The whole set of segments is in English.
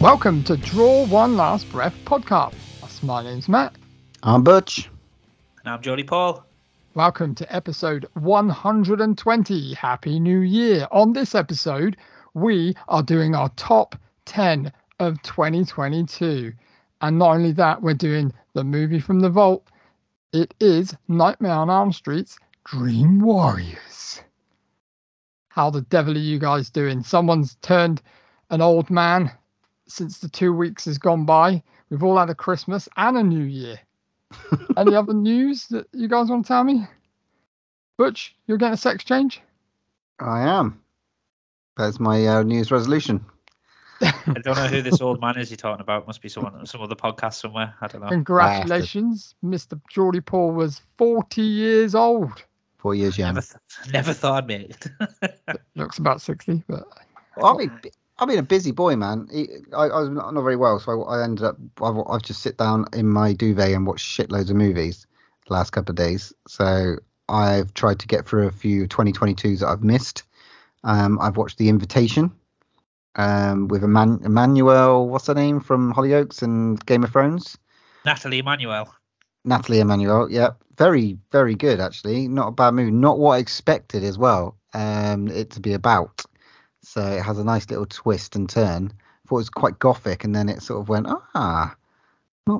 Welcome to Draw One Last Breath podcast. My name's Matt. I'm Butch. And I'm Jody Paul. Welcome to episode 120. Happy New Year. On this episode, we are doing our top 10 of 2022. And not only that, we're doing the movie from the vault. It is Nightmare on Elm Street's Dream Warriors. How the devil are you guys doing? Someone's turned an old man since the 2 weeks has gone by. We've all had a Christmas and a New Year. Any other news that you guys want to tell me? Butch, you're getting a sex change? I am. That's my New Year's resolution. I don't know who this old man is you're talking about. Must be someone on some other podcast somewhere. I don't know. Congratulations. Mr. Geordie Paul was 40 years old. 4 years young. Never thought, mate. Looks about 60, but... I've been a busy boy, man. I was not very well, so I ended up... I've just sit down in my duvet and watched shitloads of movies the last couple of days. So I've tried to get through a few 2022s that I've missed. I've watched The Invitation with Emmanuel, what's her name, from Hollyoaks and Game of Thrones? Natalie Emmanuel, yeah. Very, very good, actually. Not a bad movie. Not what I expected as well it to be about. So it has a nice little twist and turn. I thought it was quite gothic, and then it sort of went, not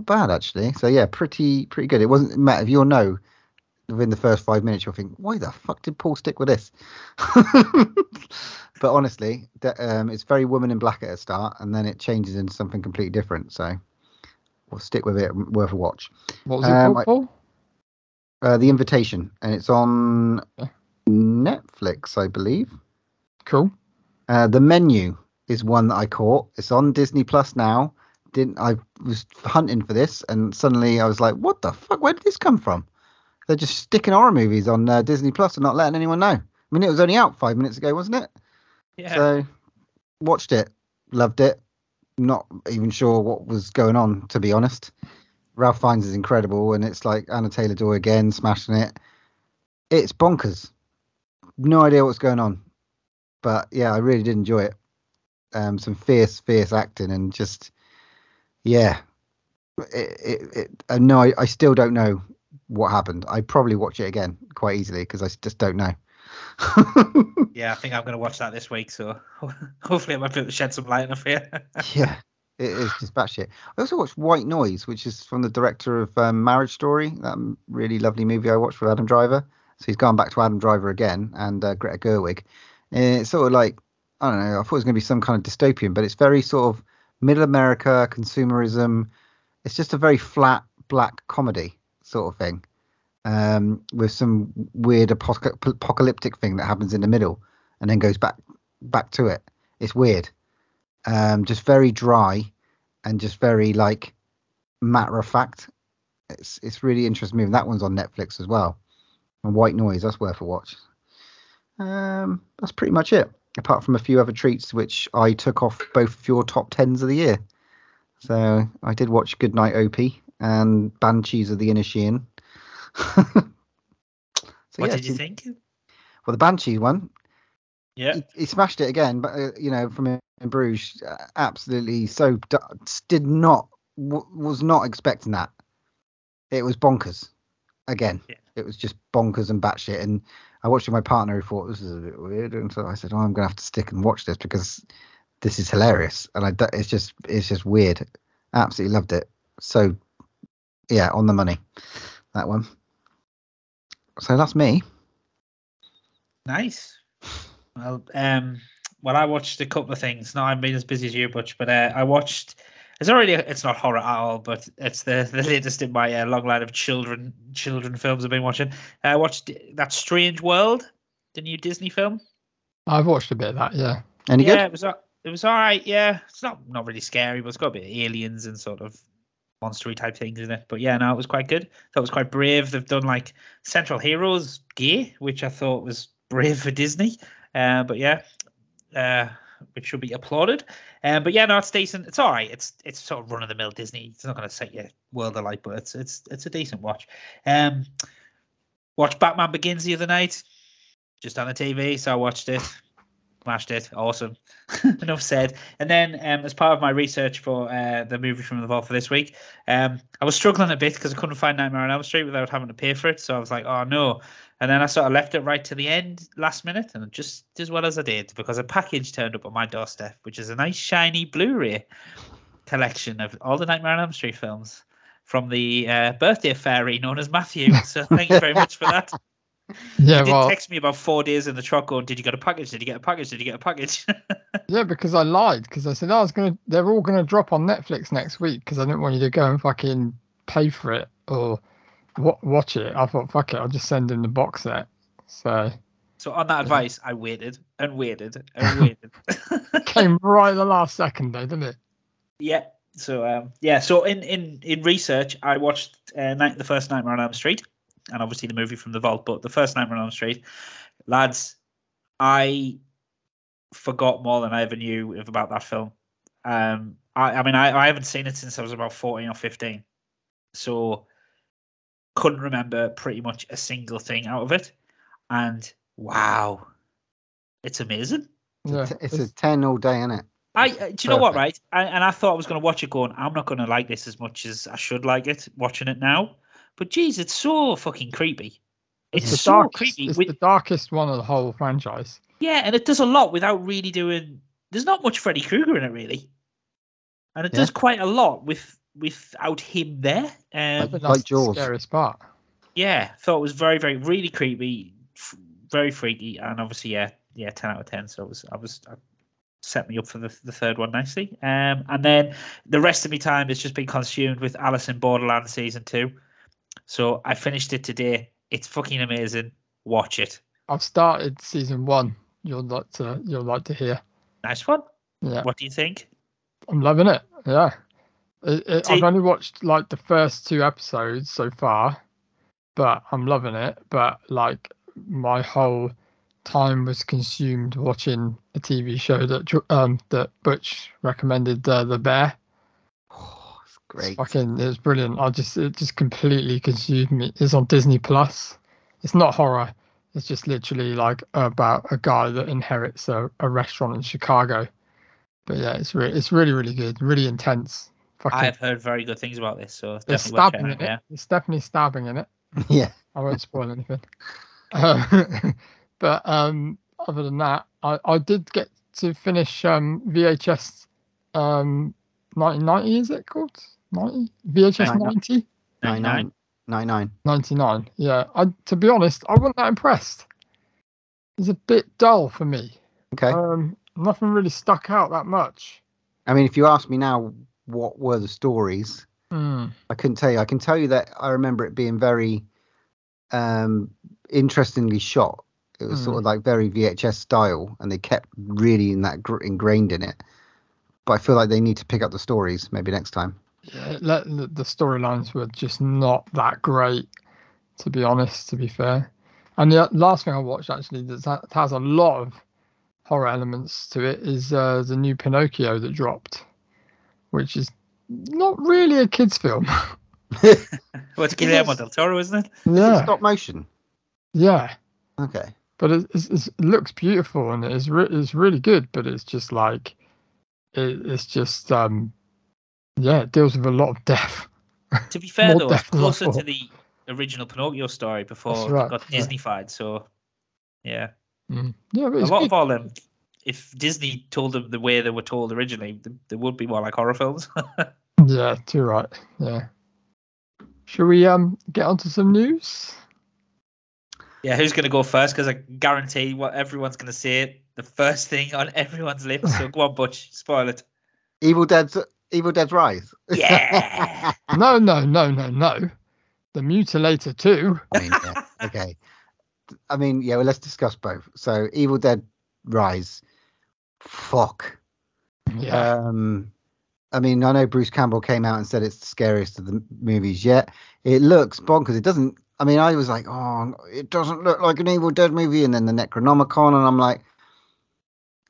bad actually. So yeah, pretty good. It wasn't, Matt, if you'll know, within the first 5 minutes, you'll think, why the fuck did Paul stick with this? But honestly, it's very Woman in Black at the start, and then it changes into something completely different. So we'll stick with it, worth a watch. What was it called, Paul? The Invitation, and it's on Netflix, I believe. Cool. The Menu is one that I caught. It's on Disney Plus now. I was hunting for this, and suddenly I was like, what the fuck? Where did this come from? They're just sticking horror movies on Disney Plus and not letting anyone know. I mean, it was only out 5 minutes ago, wasn't it? Yeah. So watched it. Loved it. Not even sure what was going on, to be honest. Ralph Fiennes is incredible, and it's like Anya Taylor-Joy again, smashing it. It's bonkers. No idea what's going on. But yeah, I really did enjoy it. Some fierce acting, and just, yeah. I still don't know what happened. I probably watch it again quite easily because I just don't know. Yeah, I think I'm going to watch that this week. So hopefully I might be able to shed some light on it here. Yeah, it is just batshit. I also watched White Noise, which is from the director of Marriage Story, that really lovely movie I watched with Adam Driver. So he's gone back to Adam Driver again, and Greta Gerwig. It's sort of like, I don't know, I thought it was going to be some kind of dystopian, but it's very sort of middle America, consumerism. It's just a very flat black comedy sort of thing, with some weird apocalyptic thing that happens in the middle and then goes back to it. It's weird. Just very dry and just very like matter of fact. It's really interesting movie. That one's on Netflix as well. And White Noise, that's worth a watch. That's pretty much it, apart from a few other treats which I took off both of your top 10s of the year. So I did watch Goodnight Opie and Banshees of the Inisherin. So, did you think? Well, the Banshee one, yeah, he smashed it again, but from in Bruges, absolutely. So was not expecting that. It was bonkers again. Yeah. It was just bonkers and batshit, and I watched it with my partner, who thought this is a bit weird, and so I said, "Oh, I'm gonna have to stick and watch this because this is hilarious." And it's just weird. Absolutely loved it. So, yeah, on the money, that one. So that's me. Nice. Well, I watched a couple of things. No, I've been as busy as you, Butch, but I watched. It's not horror at all, but it's the latest in my long line of children films I've been watching. I watched that Strange World, the new Disney film. I've watched a bit of that, yeah. Any good? Yeah, it was all right. Yeah, it's not really scary, but it's got a bit of aliens and sort of monstery type things in it. But yeah, no, it was quite good. Thought it was quite brave. They've done like Central Heroes gay, which I thought was brave for Disney. Which should be applauded. But yeah, no, it's decent. It's all right. It's sort of run-of-the-mill Disney. It's not going to set your world alight, but it's a decent watch. Watched Batman Begins the other night, just on the TV, so I watched it. Smashed it. Awesome. Enough said. And then as part of my research for the movie from the vault for this week, I was struggling a bit because I couldn't find Nightmare on Elm Street without having to pay for it. So I was like, oh, no. And then I sort of left it right to the end last minute, and just as well as I did, because a package turned up on my doorstep, which is a nice shiny Blu-ray collection of all the Nightmare on Elm Street films from the birthday fairy known as Matthew. So thank you very much for that. Yeah, he did text me about 4 days in the truck going, did you get a package? Did you get a package? Did you get a package? Yeah, because I lied, because I said, oh, they're all going to drop on Netflix next week, because I didn't want you to go and fucking pay for it or watch it. I thought, fuck it, I'll just send him the box set. So on that advice, I waited and waited and waited. Came right at the last second though, didn't it? Yeah. So in research, I watched the first Nightmare on Elm Street, and obviously the movie from the vault, but the first Nightmare on Elm Street, lads, I forgot more than I ever knew about that film. I mean, I haven't seen it since I was about 14 or 15, so couldn't remember pretty much a single thing out of it. And wow, it's amazing. Yeah, it's a 10 all day, isn't it? Do you know what, right? I thought I was going to watch it going, I'm not going to like this as much as I should like it, watching it now. But geez, it's so fucking creepy. It's so creepy. It's the darkest one of the whole franchise. Yeah, and it does a lot without really doing... There's not much Freddy Krueger in it, really. And it does quite a lot without him there. Like Jaws. The scariest part. Yeah, thought it was very, very, really creepy, very freaky, and obviously, 10 out of 10, so I set me up for the third one nicely. And then the rest of my time has just been consumed with Alice in Borderland Season 2. So I finished it today. It's fucking amazing. Watch it. I've started season 1. You'll like to hear. Nice one. Yeah. What do you think? I'm loving it. Yeah. I've only watched like the first 2 episodes so far, but I'm loving it. But like my whole time was consumed watching a TV show that Butch recommended, The Bear. Great. It was brilliant. It just completely consumed me. It's on Disney Plus. It's not horror. It's just literally like about a guy that inherits a restaurant in Chicago. But yeah, it's really, really good. Really intense. I have heard very good things about this. So it's stabbing in it. Yeah. It's definitely stabbing in it. Yeah. I won't spoil anything. But other than that, I did get to finish VHS 1990, is it called? 90? VHS 90? 99. 99. 99, yeah. To be honest, I wasn't that impressed. It's a bit dull for me. Okay. Nothing really stuck out that much. I mean, if you ask me now what were the stories, I couldn't tell you. I can tell you that I remember it being very interestingly shot. It was sort of like very VHS style, and they kept really in that ingrained in it. But I feel like they need to pick up the stories maybe next time. Yeah, the storylines were just not that great, to be honest, to be fair. And the last thing I watched, actually, that has a lot of horror elements to it is the new Pinocchio that dropped, which is not really a kid's film. It's Guillermo del Toro, isn't it? Yeah. It's stop motion. Yeah. Okay. But it looks beautiful, and it's really good, but it's just like... It's just, it deals with a lot of death. To be fair, though, it's closer to the original Pinocchio story before it got Disney-fied. So, yeah. Yeah, but a lot of all them, if Disney told them the way they were told originally, they would be more like horror films. Yeah, too right. Yeah. Shall we get on to some news? Yeah, who's going to go first? Because I guarantee what everyone's going to say it. The first thing on everyone's lips. So go on, Butch. Spoil it. Evil Dead Rise. Yeah. No. The Mutilator 2. I mean, yeah. Okay. I mean, yeah. Well, let's discuss both. So, Evil Dead Rise. Fuck. Yeah. I mean, I know Bruce Campbell came out and said it's the scariest of the movies yet. It looks bonkers. It doesn't. I mean, I was like, oh, it doesn't look like an Evil Dead movie. And then the Necronomicon, and I'm like,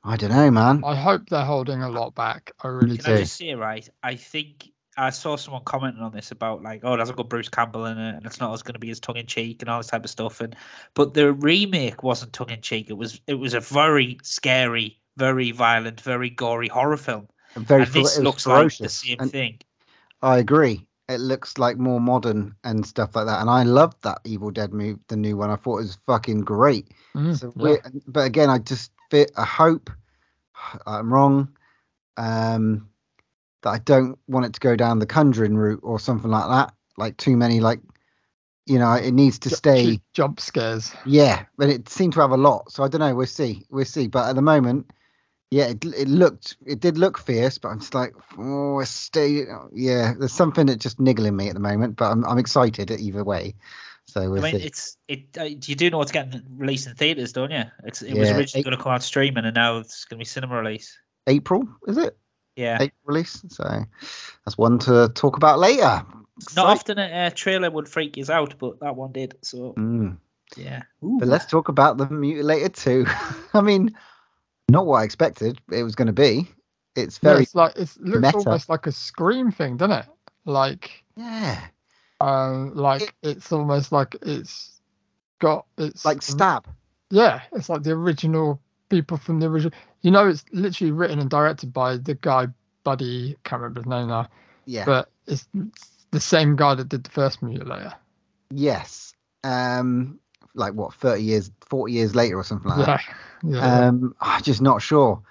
I don't know, man. I hope they're holding a lot back. I really do. Can I just say, right, I think I saw someone commenting on this about like, oh, it hasn't got Bruce Campbell in it, and it's not as going to be as tongue in cheek and all this type of stuff. And but the remake wasn't tongue in cheek. It was a very scary, very violent, very gory horror film. And this looks ferocious. Like the same thing. I agree. It looks like more modern and stuff like that. And I loved that Evil Dead movie, the new one. I thought it was fucking great. But again, I just hope I'm wrong. That I don't want it to go down the Conjuring route or something like that. Like too many, like, you know, it needs to stay jump scares. Yeah, but it seemed to have a lot. So I don't know. We'll see. But at the moment, yeah, it did look fierce, but I'm just like, oh, yeah. There's something that's just niggling me at the moment, but I'm excited either way. So we'll see. You do know what's getting released in theaters, don't you? It was originally going to come out streaming, and now it's going to be cinema release. April, is it? Yeah. April release. So that's one to talk about later. Not often a trailer would freak you out, but that one did. So yeah. Ooh. But let's talk about The Mutilator 2. I mean, not what I expected it was going to be. It's very it looks meta. Almost like a Scream thing, doesn't it? Like it's almost like it's like Stab. Yeah, it's like the original people from the original. You know, it's literally written and directed by the guy Buddy, can't remember his name now. Yeah, but it's the same guy that did the first Mutilator. Yes. Like what, 40 years later or something like that. Yeah. I'm just not sure.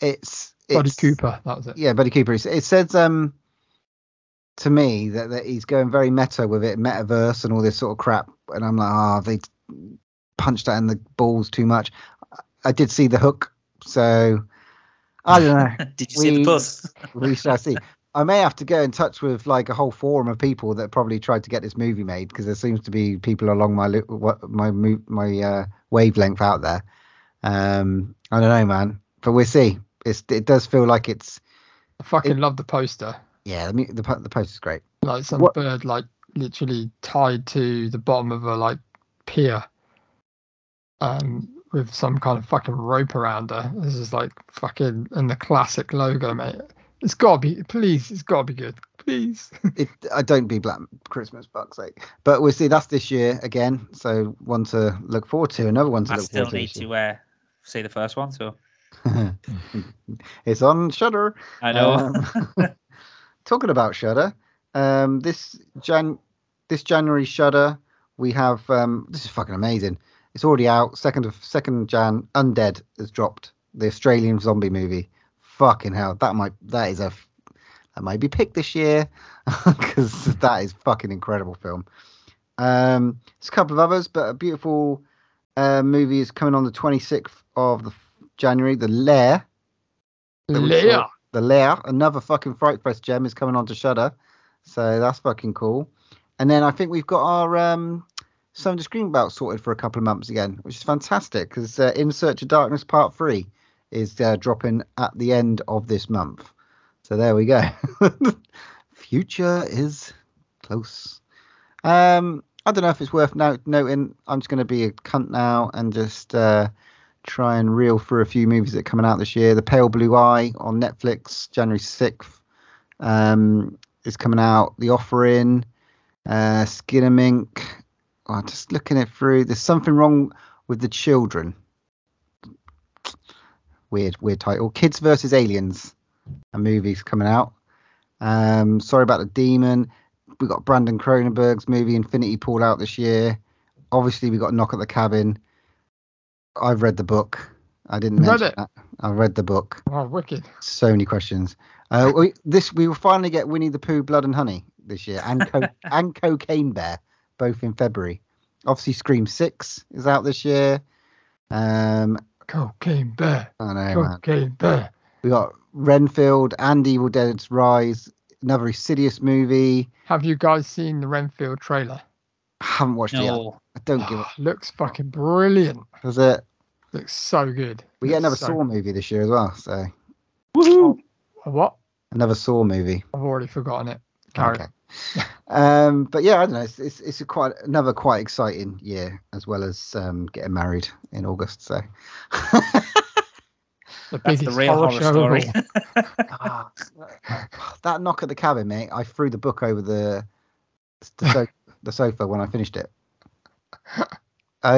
It's Buddy Cooper, that was it. Yeah, Buddy Cooper. It says to me that he's going very meta with it, metaverse and all this sort of crap, and I'm like, they punched that in the balls too much. I did see the hook, so I don't know. Did you see the bus? We shall see. I may have to go in touch with like a whole forum of people that probably tried to get this movie made, because there seems to be people along my wavelength out there. I don't know, man, but we'll see. It does feel like it's. I fucking love the poster. Yeah, the poster's great. Like bird, like literally tied to the bottom of a like pier, with some kind of fucking rope around her. This is like fucking in the classic logo, mate. It's got to be good. Please. I don't be Black Christmas, fuck's sake. But we'll see, that's this year again. So one to look forward to, another one to look forward to. I still need to see the first one, so. It's on Shudder. I know. Talking about Shudder, this January Shudder, we have, this is fucking amazing. It's already out, 2nd of Jan, Undead has dropped, the Australian zombie movie. Fucking hell, that might be picked this year, because that is fucking incredible film. There's a couple of others, but a beautiful movie is coming on the 26th of January. The Lair. The Lair. Another fucking Fright Fest gem is coming on to Shudder, so that's fucking cool. And then I think we've got our Something to Scream About sorted for a couple of months again, which is fantastic, because In Search of Darkness Part 3 is dropping at the end of this month. So there we go. Future is close. I don't know if it's worth noting. I'm just going to be a cunt now and just try and reel through a few movies that are coming out this year. The Pale Blue Eye on Netflix, January 6th, is coming out. The Offering, Skinnamarink. Oh, just looking it through. There's Something Wrong with the Children. Weird title. Kids vs. Aliens, a movie's coming out. Sorry About the Demon. We got Brandon Cronenberg's movie Infinity Pool out this year. Obviously, we got Knock at the Cabin. I've read the book. I didn't mention that. I read the book. Oh, wicked! So many questions. We will finally get Winnie the Pooh, Blood and Honey this year, and Cocaine Bear, both in February. Obviously, Scream 6 is out this year. Cocaine Bear. I know, Cocaine man. Bear. We got Renfield and Evil Dead Rise, another Insidious movie. Have you guys seen the Renfield trailer? I haven't watched it yet. I don't give up. Looks fucking brilliant. Does it? Looks so good. We get another Saw movie this year as well. So. Woohoo! A what? Another Saw movie. I've already forgotten it. Okay. But yeah, I don't know. It's another quite exciting year, as well as getting married in August. So That's the real horror story. That Knock at the Cabin, mate. I threw the book over the sofa when I finished it. Well,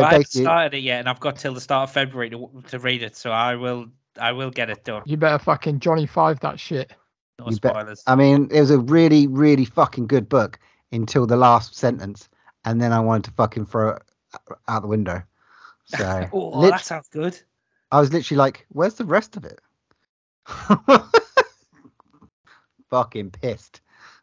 I haven't started it yet, and I've got till the start of February to read it, so I will get it done. You better fucking Johnny Five that shit. No spoilers. I mean, it was a really, really fucking good book until the last sentence, and then I wanted to fucking throw it out the window. So, oh, that sounds good. I was literally like, where's the rest of it? Fucking pissed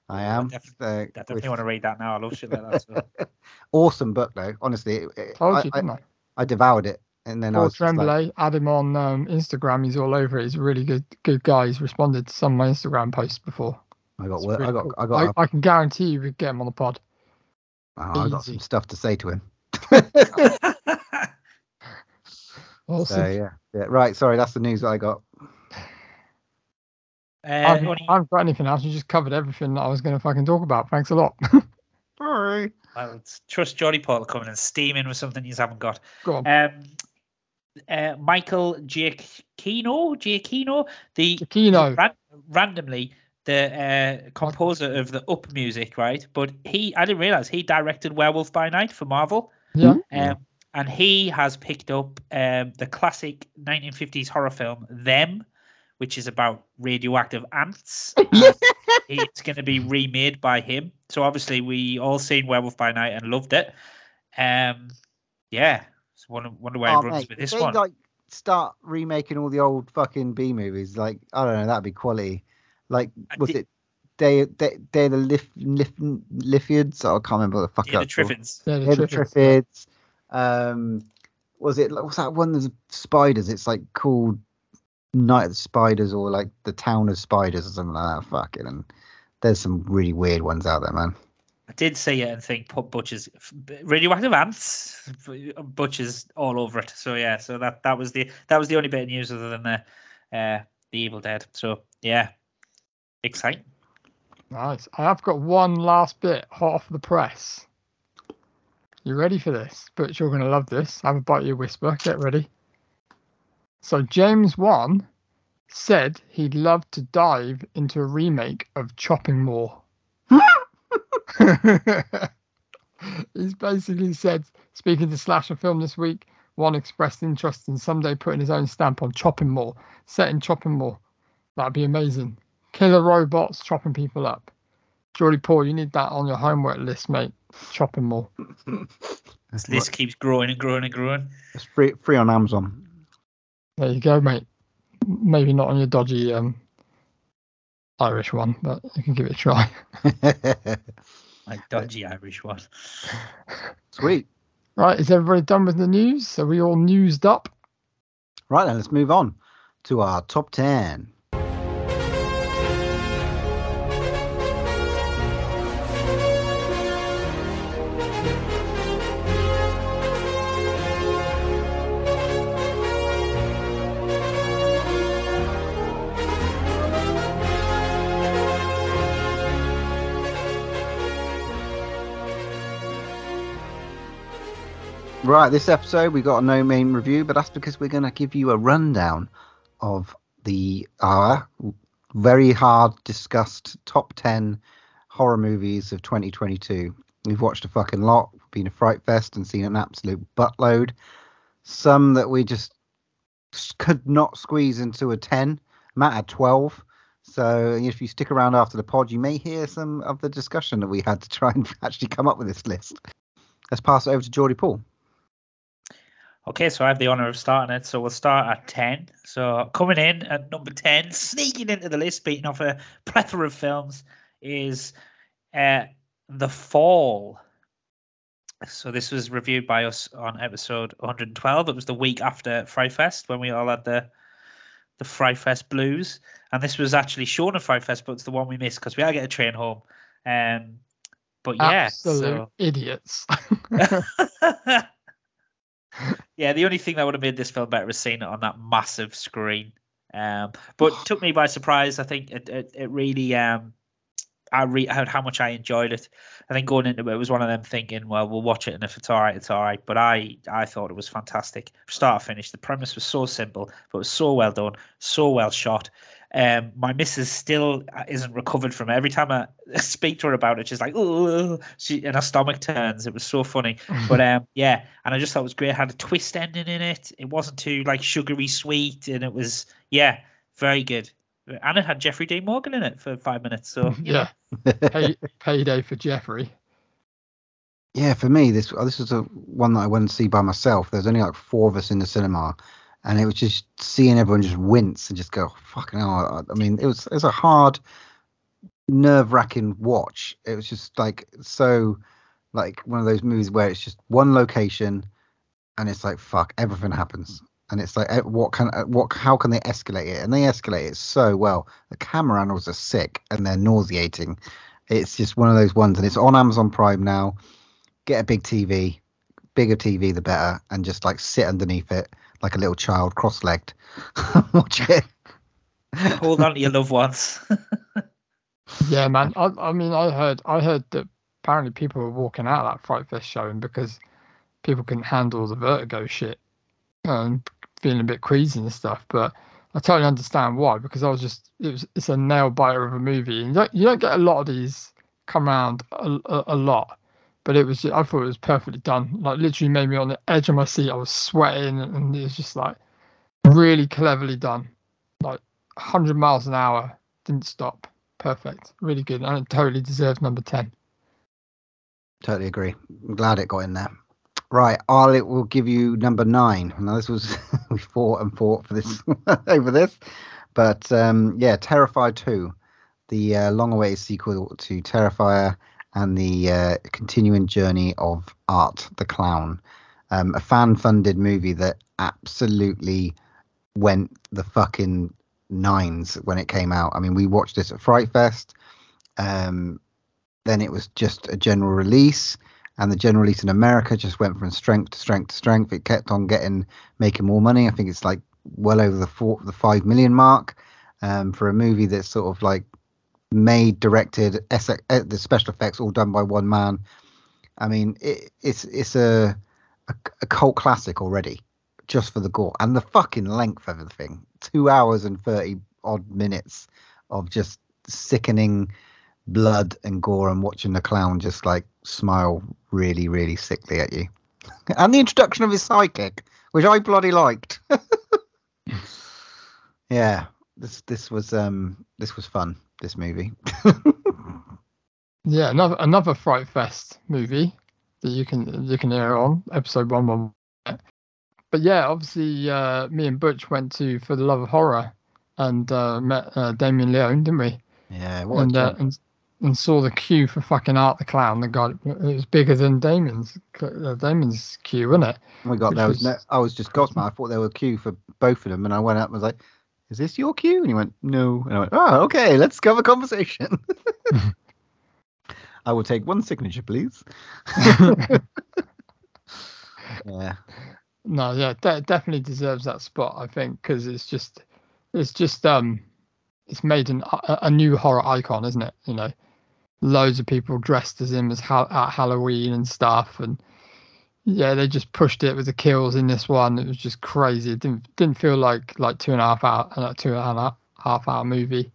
I am. I definitely want to read that now. I love shit like that. So. Awesome book, though. Honestly, I devoured it. And then Paul Tremblay, add him on Instagram. He's all over it. He's a really good guy. He's responded to some of my Instagram posts before. I can guarantee you we'd get him on the pod. Oh, I got some stuff to say to him. Awesome. So, yeah. Right. Sorry, that's the news that I got. I haven't got anything else. You just covered everything that I was going to fucking talk about. Thanks a lot. Sorry. Well, trust Johnny Paul coming and steaming with something you haven't got. Go on. Michael Giacchino, randomly the composer of the Up music, right? But I didn't realize he directed Werewolf by Night for Marvel. Yeah. And he has picked up the classic 1950s horror film Them, which is about radioactive ants. It's going to be remade by him. So obviously we all seen Werewolf by Night and loved it. Yeah. So wonder where it runs with this one. Like, start remaking all the old fucking B movies. Like, I don't know, that'd be quality. Like, was it Day of the Liffids? I can't remember what the fuck. Day of the Triffids. Was that one of the spiders? It's like called Night of the Spiders or like the Town of Spiders or something like that. Fucking, and there's some really weird ones out there, man. I did see it and think butchers, radioactive ants, butchers all over it. So yeah, so that was the only bit of news other than the Evil Dead. So yeah, exciting. Nice. I have got one last bit hot off the press. You ready for this? But you're going to love this. Have a bite of your whisper. Get ready. So James Wan said he'd love to dive into a remake of Chopping Mall. He's basically said, speaking to Slasher Film this week, Wan expressed interest in someday putting his own stamp on Chopping Mall, set in Chopping Mall. That'd be amazing. Killer robots chopping people up. Jordy Paul, you need that on your homework list, mate. Chopping Mall. This list keeps growing and growing and growing. It's free on Amazon. There you go, mate. Maybe not on your dodgy Irish one, but you can give it a try. My dodgy Irish one. Sweet. Right, is everybody done with the news? Are we all newsed up? Right then, let's move on to our top 10. Right, this episode we got a no main review, but that's because we're going to give you a rundown of our very hard discussed top 10 horror movies of 2022. We've watched a fucking lot, been a Fright Fest and seen an absolute buttload. Some that we just could not squeeze into a 10, Matt had 12. So if you stick around after the pod, you may hear some of the discussion that we had to try and actually come up with this list. Let's pass it over to Jordy Paul. Okay, so I have the honour of starting it. So we'll start at 10. So coming in at number 10, sneaking into the list, beating off a plethora of films, is The Fall. So this was reviewed by us on episode 112. It was the week after Fright Fest when we all had the Fright Fest blues. And this was actually shown at Fright Fest, but it's the one we missed because we had to get a train home. But yeah. Idiots. Yeah, the only thing that would have made this film better is seeing it on that massive screen. But took me by surprise. I think it really how much I enjoyed it. I think going into it, it was one of them thinking, well, we'll watch it, and if it's all right, it's all right. But I thought it was fantastic, start to finish. The premise was so simple, but it was so well done, so well shot. My missus still isn't recovered from it. Every time I speak to her about it, she's like, oh, and her stomach turns. It was so funny. But yeah, and I just thought it was great. It had a twist ending in it. It wasn't too like sugary sweet, and it was, yeah, very good. And it had Jeffrey Dean Morgan in it for 5 minutes. So yeah, payday for Jeffrey. Yeah, for me, this was a one that I went and see by myself. There's only like four of us in the cinema, and it was just seeing everyone just wince and just go, fucking hell. I mean, it was a hard, nerve-wracking watch. It was just like so, like one of those movies where it's just one location, and it's like fuck, everything happens. And it's like, how can they escalate it? And they escalate it so well. The camera angles are sick and they're nauseating. It's just one of those ones, and it's on Amazon Prime now. Get a big TV, bigger TV the better, and just like sit underneath it like a little child, cross-legged, watch it. Hold on to your loved ones. Yeah, man. I mean, I heard that apparently people were walking out of that Fright Fest showing because people couldn't handle the vertigo shit and feeling a bit queasy and stuff, but I totally understand why, because I was just, it's a nail biter of a movie, and you don't get a lot of these come around a lot, but it was just, I thought it was perfectly done. Like, literally made me on the edge of my seat. I was sweating, and it was just like really cleverly done, like 100 miles an hour, didn't stop, perfect, really good, and it totally deserved number 10. Totally agree. I'm glad it got in there. Right, Arlette will give you number 9. Now, this was we fought for this over this, but yeah, Terrifier 2, the long-awaited sequel to Terrifier and the continuing journey of Art the Clown, a fan-funded movie that absolutely went the fucking nines when it came out. I mean, we watched this at Fright Fest, then it was just a general release. And the general release in America just went from strength to strength to strength. It kept on making more money. I think it's like well over the 5 million mark for a movie that's sort of like made, directed, the special effects all done by one man. I mean, it's a cult classic already, just for the gore and the fucking length of the thing. 2 hours and 30 odd minutes of just sickening blood and gore, and watching the clown just like smile really, really sickly at you, and the introduction of his sidekick, which I bloody liked. Yeah, this was fun, this movie. Yeah, another Fright Fest movie that you can hear on episode 111. But yeah, obviously me and Butch went to For the Love of Horror, and met Damien Leone, didn't we? Yeah, and saw the queue for fucking Art the Clown. The guy, it was bigger than Damon's queue, wasn't it? We got there. I was just gobsmacked. I thought there were a queue for both of them, and I went up and was like, "Is this your queue?" And he went, "No." And I went, "Oh, okay. Let's have a conversation." I will take one signature, please. Yeah. No, yeah, definitely deserves that spot, I think, because it's just. It's made a new horror icon, isn't it? You know, loads of people dressed as him at Halloween and stuff, and yeah, they just pushed it with the kills in this one. It was just crazy. It didn't feel like 2.5 hour, two and a half hour movie.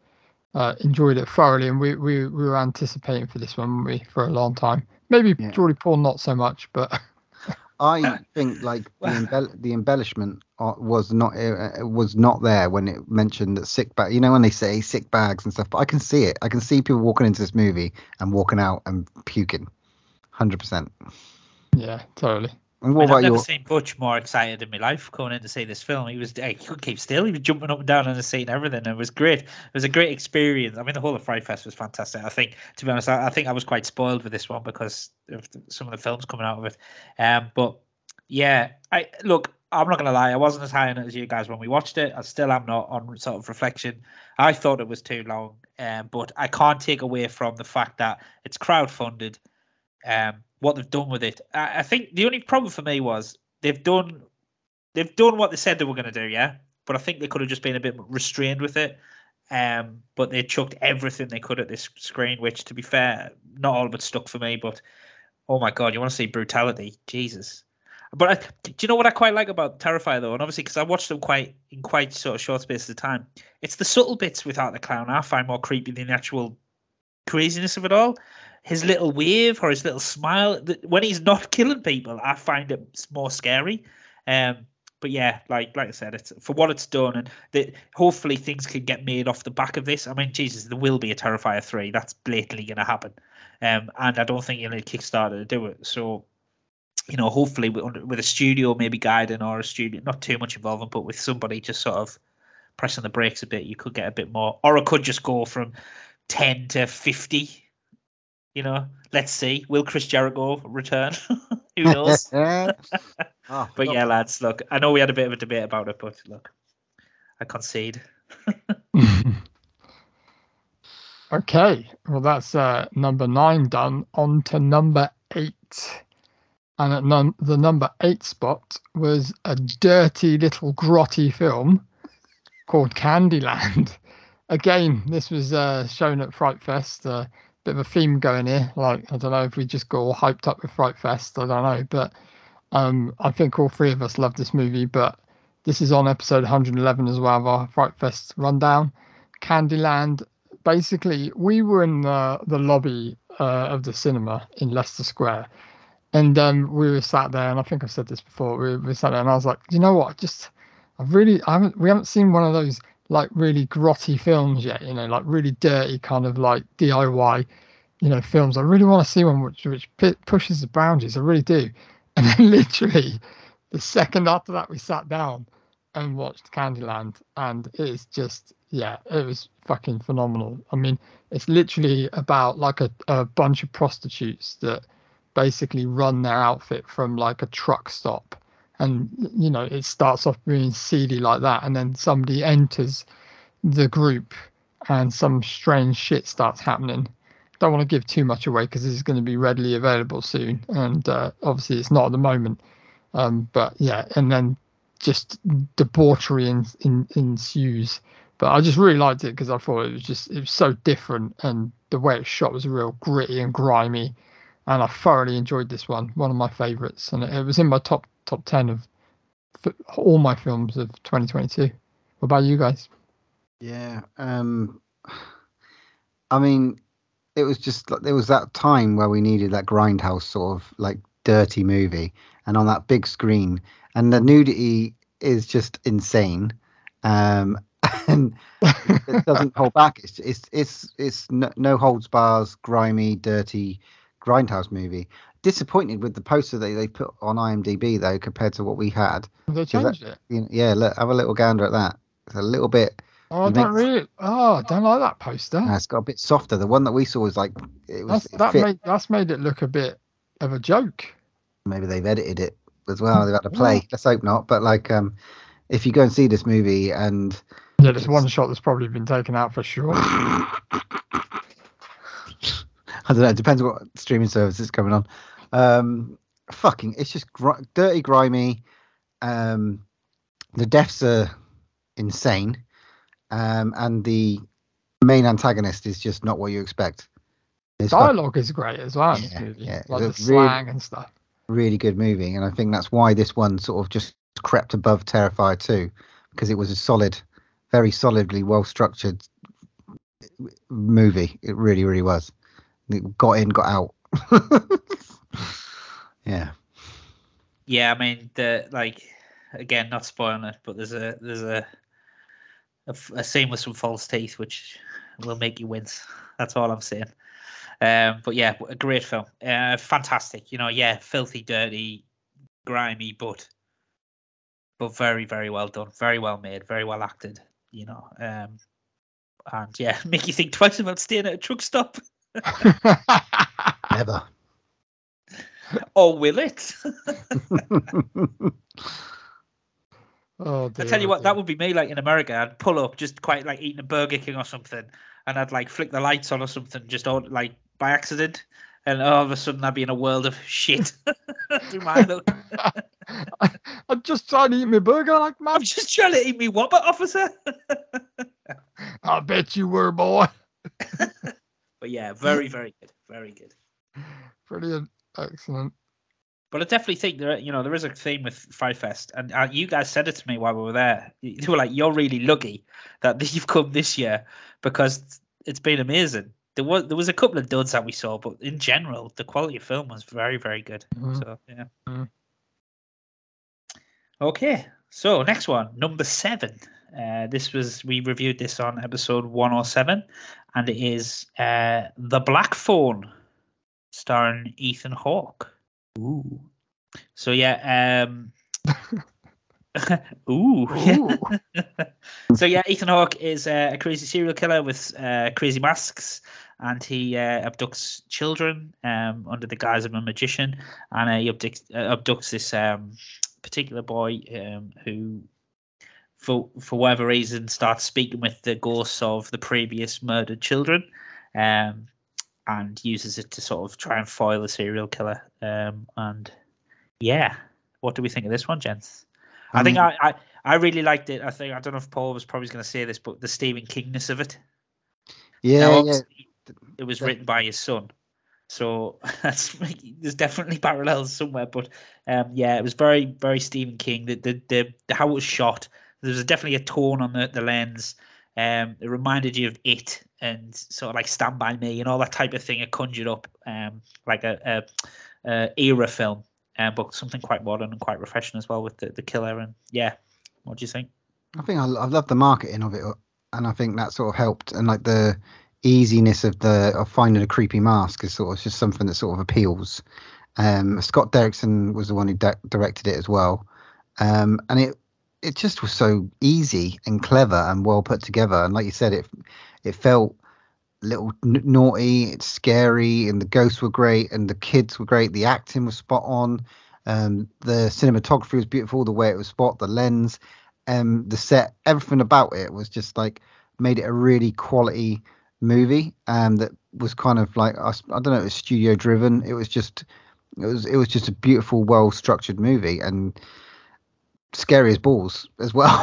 Enjoyed it thoroughly, and we were anticipating for this one, weren't we, for a long time. Maybe yeah. Geordie Paul not so much, but I think like the embellishment was not there when it mentioned that sick bag. You know, when they say sick bags and stuff, but I can see it. I can see people walking into this movie and walking out and puking, 100%. Yeah, totally. And what I've never seen Butch more excited in my life coming in to see this film. He couldn't keep still. He was jumping up and down on the seat and everything. It was great. It was a great experience. I mean, the whole of Fright Fest was fantastic. I think, to be honest, I think I was quite spoiled with this one because of some of the films coming out of it. But yeah, I'm not going to lie. I wasn't as high on it as you guys when we watched it. I still am not, on sort of reflection. I thought it was too long, but I can't take away from the fact that it's crowdfunded. What they've done with it, I think the only problem for me was they've done what they said they were going to do, yeah. But I think they could have just been a bit restrained with it. But they chucked everything they could at this screen, which, to be fair, not all of it stuck for me. But, oh, my God, you want to see brutality? Jesus. But do you know what I quite like about Terrifier, though? And obviously, because I watched them in quite sort of short spaces of time. It's the subtle bits without the clown I find more creepy than the actual craziness of it all. His little wave or his little smile. When he's not killing people, I find it more scary. But yeah, like I said, it's for what it's done, and that hopefully things can get made off the back of this. I mean, Jesus, there will be a Terrifier 3. That's blatantly going to happen. And I don't think you need Kickstarter to do it. So, you know, hopefully with a studio maybe guiding, or a studio, not too much involvement, but with somebody just sort of pressing the brakes a bit, you could get a bit more. Or it could just go from 10 to 50. You know, let's see. Will Chris Jericho return? Who knows? But yeah, lads, look, I know we had a bit of a debate about it, but look, I concede. Okay, well, that's number 9 done. On to number 8. And at the number 8 spot was a dirty little grotty film called Candyland. Again, this was shown at Fright Fest. Bit of a theme going here. Like, I don't know if we just got all hyped up with Fright Fest. I don't know, but I think all three of us love this movie. But this is on episode 111 as well of our Fright Fest rundown. Candyland. Basically, we were in the lobby of the cinema in Leicester Square, and we were sat there. And I think I've said this before. We sat there, and I was like, you know what? We haven't seen one of those, like, really grotty films yet, you know, like really dirty kind of like DIY, you know, films. I really want to see one which pushes the boundaries. I really do. And then literally the second after that, we sat down and watched Candyland, and it's just, yeah, it was fucking phenomenal. I mean, it's literally about like a bunch of prostitutes that basically run their outfit from like a truck stop. And, you know, it starts off being seedy like that. And then somebody enters the group and some strange shit starts happening. Don't want to give too much away because this is going to be readily available soon. And obviously it's not at the moment. But yeah, and then just debauchery ensues. But I just really liked it because I thought it was so different. And the way it shot was real gritty and grimy. And I thoroughly enjoyed this one. One of my favourites. And it was in my top 10 of all my films of 2022. What about you guys? Yeah. I mean, it was just like, there was that time where we needed that grindhouse sort of like dirty movie, and on that big screen, and the nudity is just insane. And it doesn't hold back. It's no holds bars, grimy, dirty grindhouse movie. Disappointed with the poster that they put on IMDb though, compared to what we had. They changed it. You know, yeah, look, have a little gander at that. It's a little bit. Oh, I don't like that poster. No, it's got a bit softer. The one that we saw was like it was. That's made it look a bit of a joke. Maybe they've edited it as well. They've had to play. Yeah. Let's hope not. But like, if you go and see this movie, and yeah, there's one shot that's probably been taken out for sure. I don't know. It depends what streaming service is coming on. It's just dirty, grimy. The deaths are insane, and the main antagonist is just not what you expect. Dialogue is great as well. Yeah, like the slang and stuff. Really good movie, and I think that's why this one sort of just crept above Terrifier 2, because it was a solid, very solidly well structured movie. It really, really was. It got in, got out. Yeah, I mean, again, not spoiling it, but there's a scene with some false teeth which will make you wince. That's all I'm saying. But yeah, a great film, fantastic. You know, yeah, filthy, dirty, grimy, but very, very well done, very well made, very well acted. You know, and yeah, make you think twice about staying at a truck stop. Never. Or will it? I tell you what, that would be me. Like in America, I'd pull up just quite like eating a Burger King or something, and I'd like flick the lights on or something, just all, like by accident, and all of a sudden I'd be in a world of shit. I'm just trying to eat my burger, like man. I'm just trying to eat me Whopper, officer. I bet you were, boy. But yeah, very, very good. Very good. Brilliant. Excellent. But I definitely think there, you know, there is a theme with Fright Fest, and you guys said it to me while we were there. You were like, "You're really lucky that you've come this year because it's been amazing." There was a couple of duds that we saw, but in general, the quality of film was very, very good. Mm-hmm. So yeah. Mm-hmm. Okay, so next one, number 7. We reviewed this on episode 107, and it is The Black Phone, starring Ethan Hawke. Ooh. So yeah, ooh. Ooh. So yeah, Ethan Hawke is a crazy serial killer with crazy masks, and he abducts children under the guise of a magician, and he abducts this particular boy who, for whatever reason, starts speaking with the ghosts of the previous murdered children. And uses it to sort of try and foil a serial killer. And yeah, what do we think of this one, gents? I think I really liked it. I don't know if Paul was probably going to say this, but the Stephen Kingness of it. Yeah, yeah. It was written by his son, so there's definitely parallels somewhere. But yeah, it was very, very Stephen King. The how it was shot. There was definitely a tone on the lens. It reminded you of It and sort of like Stand By Me and all that type of thing. It conjured up like a era film, but something quite modern and quite refreshing as well with the killer. And yeah, what do you think? I think I love the marketing of it, and I think that sort of helped. And like the easiness of finding a creepy mask is sort of just something that sort of appeals. Scott Derrickson was the one who directed it as well, and it just was so easy and clever and well put together. And like you said, it felt a little naughty. It's scary, and the ghosts were great, and the kids were great. The acting was spot on. The cinematography was beautiful. The way it was spot, the lens, the set, everything about it was just like made it a really quality movie. That was kind of like, I don't know, it was studio driven. It was just a beautiful, well structured movie, and scary as balls as well.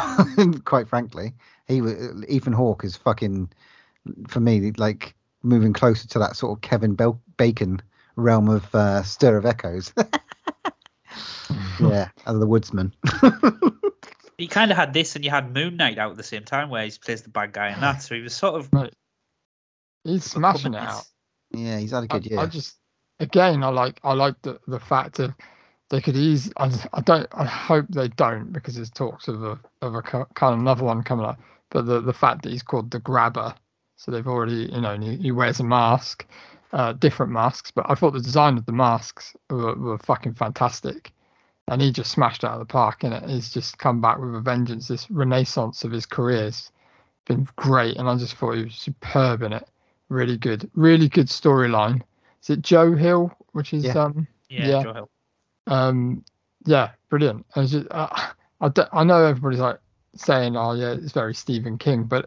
Quite frankly, Ethan Hawke is fucking, for me, like moving closer to that sort of Kevin Bacon realm of Stir of Echoes. Yeah, and The Woodsman. He kind of had this, and you had Moon Knight out at the same time, where he plays the bad guy in that, so he was sort of he's smashing it out. Yeah, he's had a good year. I just, again, I like the fact of they could easily. I hope they don't, because there's talks of a kind of another one coming up. But the fact that he's called The Grabber, so they've already, you know, and he wears a mask, different masks. But I thought the design of the masks were fucking fantastic, and he just smashed it out of the park. And he's just come back with a vengeance. This renaissance of his career's been great, and I just thought he was superb in it. Really good storyline. Is it Joe Hill? Which is yeah. Joe Hill. Yeah, brilliant. I know everybody's like saying, "Oh, yeah, it's very Stephen King," but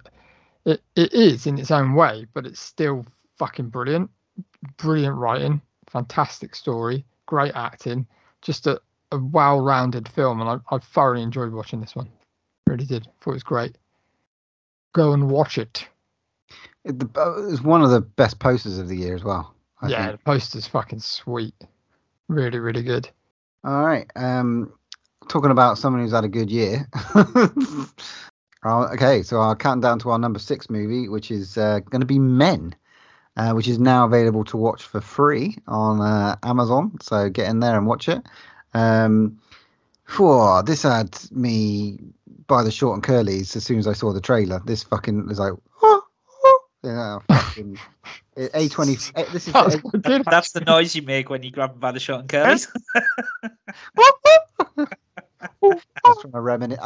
it is in its own way. But it's still fucking brilliant, brilliant writing, fantastic story, great acting, just a well-rounded film, and I thoroughly enjoyed watching this one. Really did. Thought it was great. Go and watch it. It was one of the best posters of the year as well. I think. The poster's fucking sweet. Really, really good. All right. Talking about someone who's had a good year. Okay, so I'll count down to our number 6 movie, which is going to be Men, which is now available to watch for free on Amazon. So get in there and watch it. This had me by the short and curlies as soon as I saw the trailer. This fucking was like, yeah, fucking A20. This is that's the noise you make when you grab them by the short and curlies. I don't know how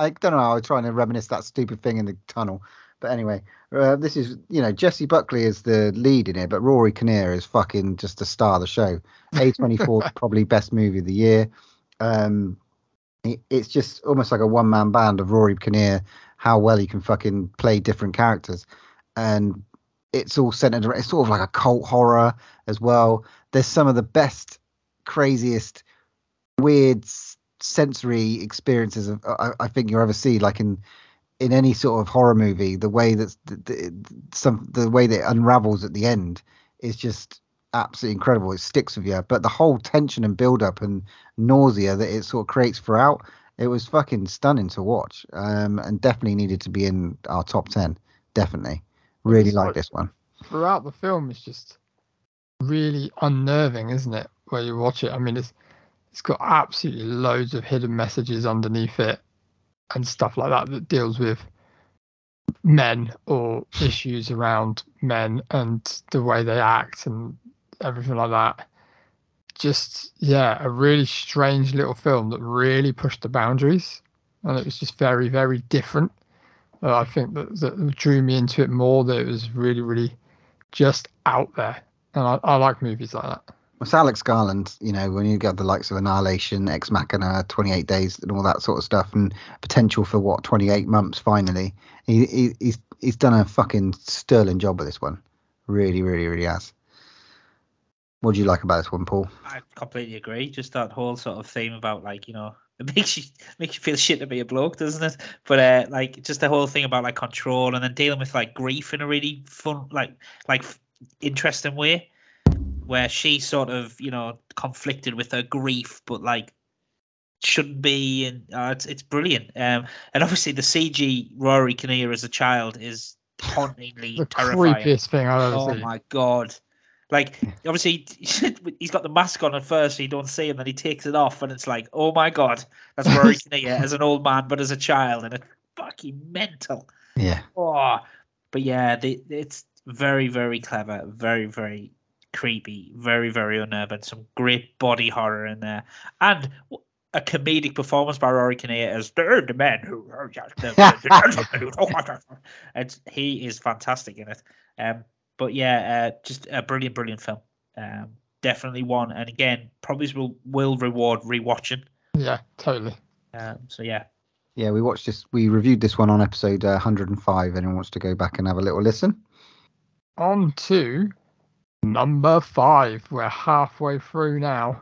I was trying to reminisce that stupid thing in the tunnel, but anyway, this is, you know, Jesse Buckley is the lead in it, but Rory Kinnear is fucking just the star of the show. A24 probably best movie of the year. It's just almost like a one man band of Rory Kinnear, how well he can fucking play different characters, and it's all centered around, it's sort of like a cult horror as well. There's some of the best, craziest, weird sensory experiences I think you'll ever see, like in in any sort of horror movie, the way that's the way that it unravels at the end is just absolutely incredible. It sticks with you, but the whole tension and build-up and nausea that it sort of creates throughout, it was fucking stunning to watch, and definitely needed to be in our top 10. Definitely really like this one. Throughout the film, it's just really unnerving, isn't it, where you watch it? I mean, it's got absolutely loads of hidden messages underneath it and stuff like that, that deals with men or issues around men and the way they act and everything like that. Just, yeah, a really strange little film that really pushed the boundaries, and it was just very, very different. I think that drew me into it more, that it was really, really just out there, and I like movies like that. It's Alex Garland, you know, when you get the likes of Annihilation, Ex Machina, 28 Days and all that sort of stuff, and potential for, what, 28 months finally. He's done a fucking sterling job with this one. Really, really, really has. What do you like about this one, Paul? I completely agree. Just that whole sort of theme about, like, you know, it makes you feel shit to be a bloke, doesn't it? But like, just the whole thing about, like, control, and then dealing with, like, grief in a really fun, like interesting way, where she sort of, you know, conflicted with her grief, but, like, shouldn't be. And it's brilliant. And obviously the CG Rory Kinnear as a child is hauntingly terrifying. The creepiest thing I've ever seen. Oh my god. Like, obviously, he's got the mask on at first, so you don't see him, then he takes it off, and it's like, oh my god, that's Rory Kinnear as an old man, but as a child, and it's fucking mental. Yeah. Oh, but yeah, it's very, very clever, very, very creepy, very, very unnerving. Some great body horror in there, and a comedic performance by Rory Kinnear as the man who. And he is fantastic in it. But yeah, just a brilliant, brilliant film. Definitely one, and again, probably will reward rewatching. Yeah, totally. So yeah. Yeah, we watched this. We reviewed this one on episode 105. Anyone wants to go back and have a little listen? On to number 5. We're halfway through now.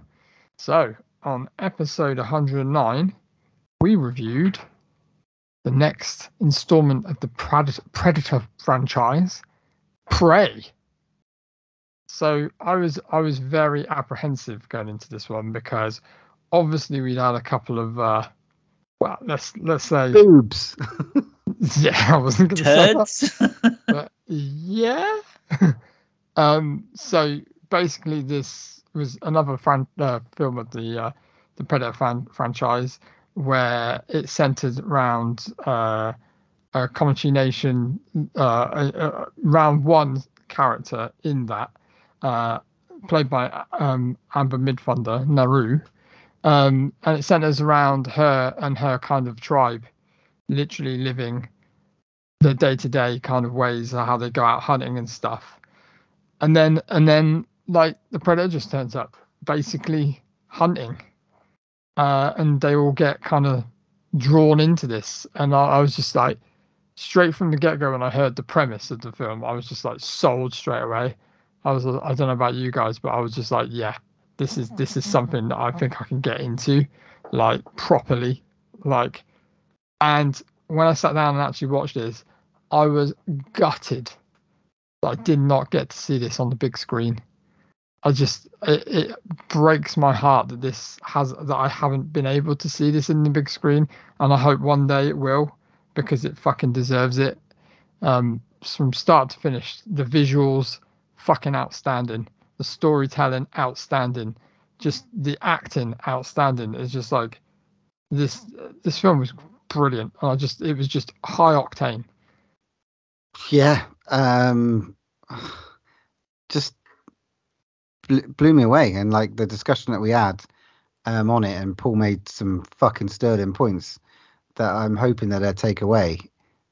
So on episode 109, we reviewed the next installment of the Predator franchise. Prey. So I was very apprehensive going into this one, because obviously we'd had a couple of well, let's say boobs. Yeah, I wasn't gonna say that. But yeah. So basically this was another film of the Predator franchise, where it centered around a Comanche Nation round one character in that, played by Amber Midthunder, Naru, and it centers around her and her kind of tribe, literally living their day-to-day kind of ways of how they go out hunting and stuff. And then like the Predator just turns up, basically hunting, and they all get kind of drawn into this. And I was just like, straight from the get-go, when I heard the premise of the film, I was just like sold straight away. I don't know about you guys, but I was just like, yeah, this is something that I think I can get into, like, properly. Like, and when I sat down and actually watched this, I was gutted that I did not get to see this on the big screen. It breaks my heart that I haven't been able to see this in the big screen, and I hope one day it will, because it fucking deserves it. From start to finish, the visuals fucking outstanding, the storytelling outstanding, just the acting outstanding. It's just like this film was brilliant, and it was just high octane. Yeah, just blew me away, and like the discussion that we had on it, and Paul made some fucking sterling points that I'm hoping that they take away,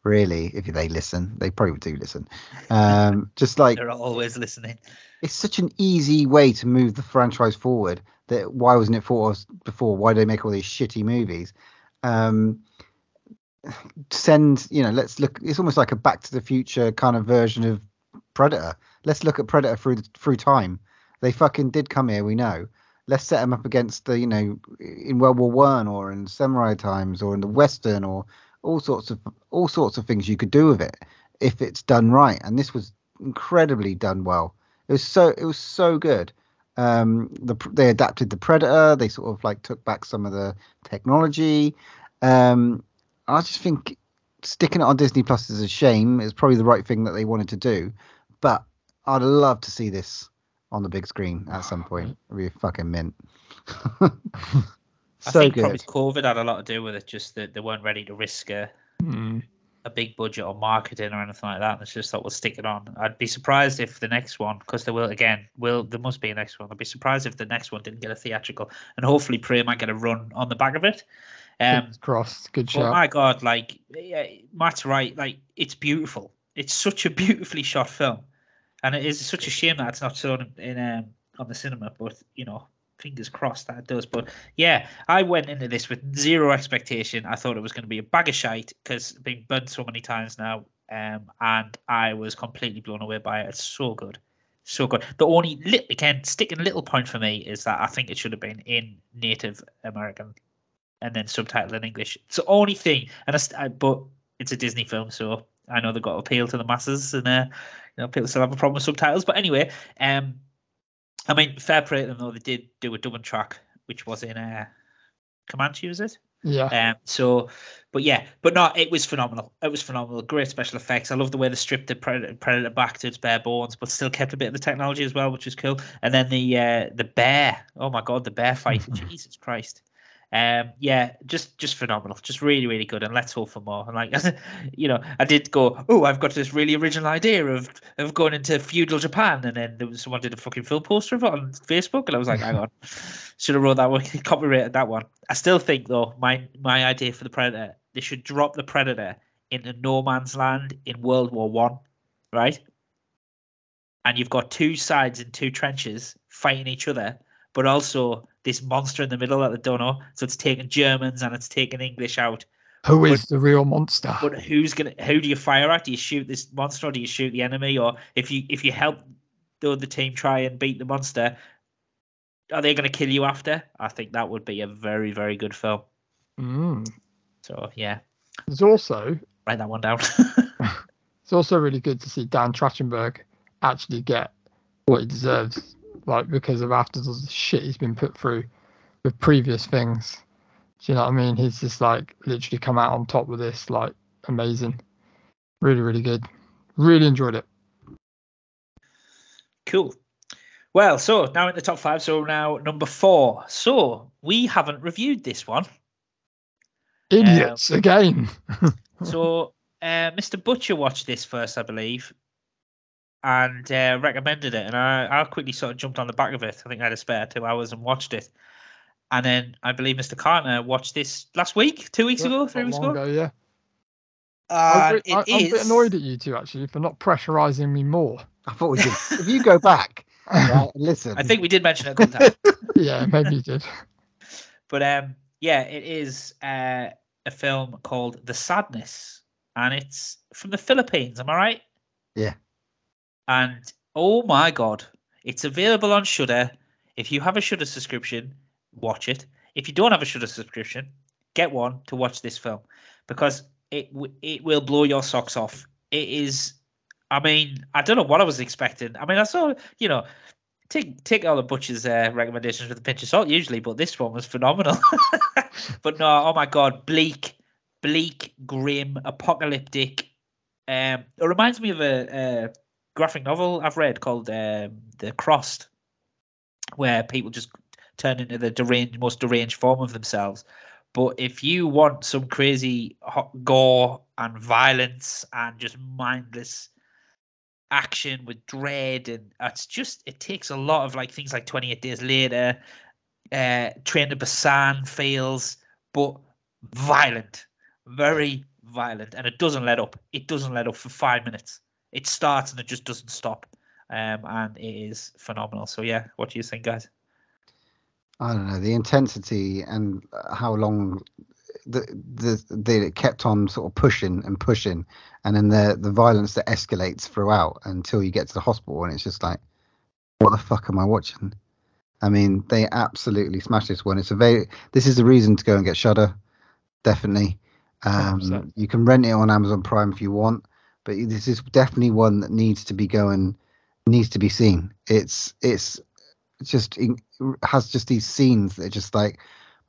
really, if they listen. They probably do listen. Just like they're always listening. It's such an easy way to move the franchise forward. That why wasn't it for us before? Why do they make all these shitty movies? Let's look. It's almost like a Back to the Future kind of version of Predator. Let's look at Predator through time. They fucking did come here, we know. Let's set them up against in World War I, or in samurai times, or in the Western, or all sorts of things you could do with it if it's done right. And this was incredibly done well. It was so good. They adapted the Predator. They sort of like took back some of the technology. I just think sticking it on Disney Plus is a shame. It's probably the right thing that they wanted to do, but I'd love to see this on the big screen at some point. It'd be fucking mint. I think good. Probably COVID had a lot to do with it, just that they weren't ready to risk a big budget or marketing or anything like that. It's just thought we'll stick it on. I'd be surprised if the next one, because there must be a next one. I'd be surprised if the next one didn't get a theatrical, and hopefully Prey might get a run on the back of it. Crossed. Good shot. Oh my God, like, yeah, Matt's right. Like, it's beautiful. It's such a beautifully shot film, and it is such a shame that it's not shown in on the cinema. But you know, fingers crossed that it does. But yeah, I went into this with zero expectation. I thought it was going to be a bag of shite because I've been burnt so many times now, and I was completely blown away by it. It's so good, so good. The only sticking little point for me is that I think it should have been in Native American and then subtitled in English. It's the only thing, but it's a Disney film, so I know they've got to appeal to the masses, and you know, people still have a problem with subtitles. But anyway, I mean, fair play to them, though. They did do a dubbing track, which was in Comanche, was it? Yeah. It was phenomenal. It was phenomenal. Great special effects. I love the way they stripped the predator back to its bare bones, but still kept a bit of the technology as well, which is cool. And then the bear. Oh my God, the bear fight! Jesus Christ. Just phenomenal, just really, really good, and let's hope for more. And like, you know, I did go, oh, I've got this really original idea of going into feudal Japan, and then there was someone did a fucking film poster of it on Facebook, and I was like, hang on, should have wrote that one, copyrighted that one. I still think though, my idea for the Predator, they should drop the Predator into no man's land in World War I, right? And you've got two sides in two trenches fighting each other, but also this monster in the middle that they don't know. So it's taking Germans and it's taking English out. Who is the real monster? But who do you fire at? Do you shoot this monster or do you shoot the enemy? Or if you help the other team try and beat the monster, are they going to kill you after? I think that would be a very, very good film. So, yeah. There's also... write that one down. It's also really good to see Dan Trachtenberg actually get what he deserves. Like, because of after the shit he's been put through with previous things. Do you know what I mean? He's just like literally come out on top with this. Like, amazing. Really, really good. Really enjoyed it. Cool. Well, so now in the top five. So now number four. So we haven't reviewed this one. Idiots again. So Mr. Butcher watched this first, I believe, and recommended it, and I quickly sort of jumped on the back of it. I think I had a spare 2 hours and watched it, and then I believe Mr. Carter watched this last week, 2 weeks ago, 3 weeks ago. Yeah, I'm a bit annoyed at you two actually for not pressurising me more. I thought we did. If you go back, listen. I think we did mention it a couple times. Yeah, maybe you did. But it is a film called The Sadness, and it's from the Philippines. Am I right? Yeah. And oh my God, it's available on Shudder. If you have a Shudder subscription, watch it. If you don't have a Shudder subscription, get one to watch this film, because it will blow your socks off. It is, I mean, I don't know what I was expecting. I mean, I saw, you know, take all the Butcher's recommendations with a pinch of salt usually, but this one was phenomenal. But no, oh my God, bleak, grim, apocalyptic. It reminds me of a graphic novel I've read called The Crossed, where people just turn into the most deranged form of themselves. But if you want some crazy hot gore and violence and just mindless action with dread, and it takes a lot of like things like 28 Days Later, Train to Busan feels, but violent, very violent, and it doesn't let up. It doesn't let up for 5 minutes. It starts and it just doesn't stop, and it is phenomenal. So yeah, what do you think, guys? I don't know, the intensity and how long they kept on sort of pushing, and then the violence that escalates throughout until you get to the hospital, and it's just like, what the fuck am I watching? I mean, they absolutely smashed this one. This is a reason to go and get Shudder, definitely. You can rent it on Amazon Prime if you want, but this is definitely one that needs to be seen. It's just, it has just these scenes that just like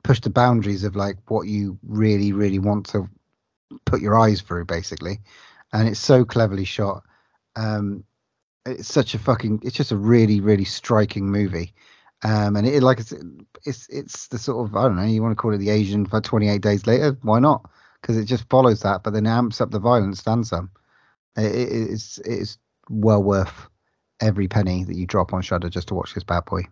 push the boundaries of like what you really, really want to put your eyes through, basically. And it's so cleverly shot. It's such a fucking, it's just a really, really striking movie. And it, like I said, it's the sort of, I don't know, you want to call it the Asian for 28 Days Later? Why not? Because it just follows that, but then amps up the violence and some. It's well worth every penny that you drop on Shudder just to watch this bad boy.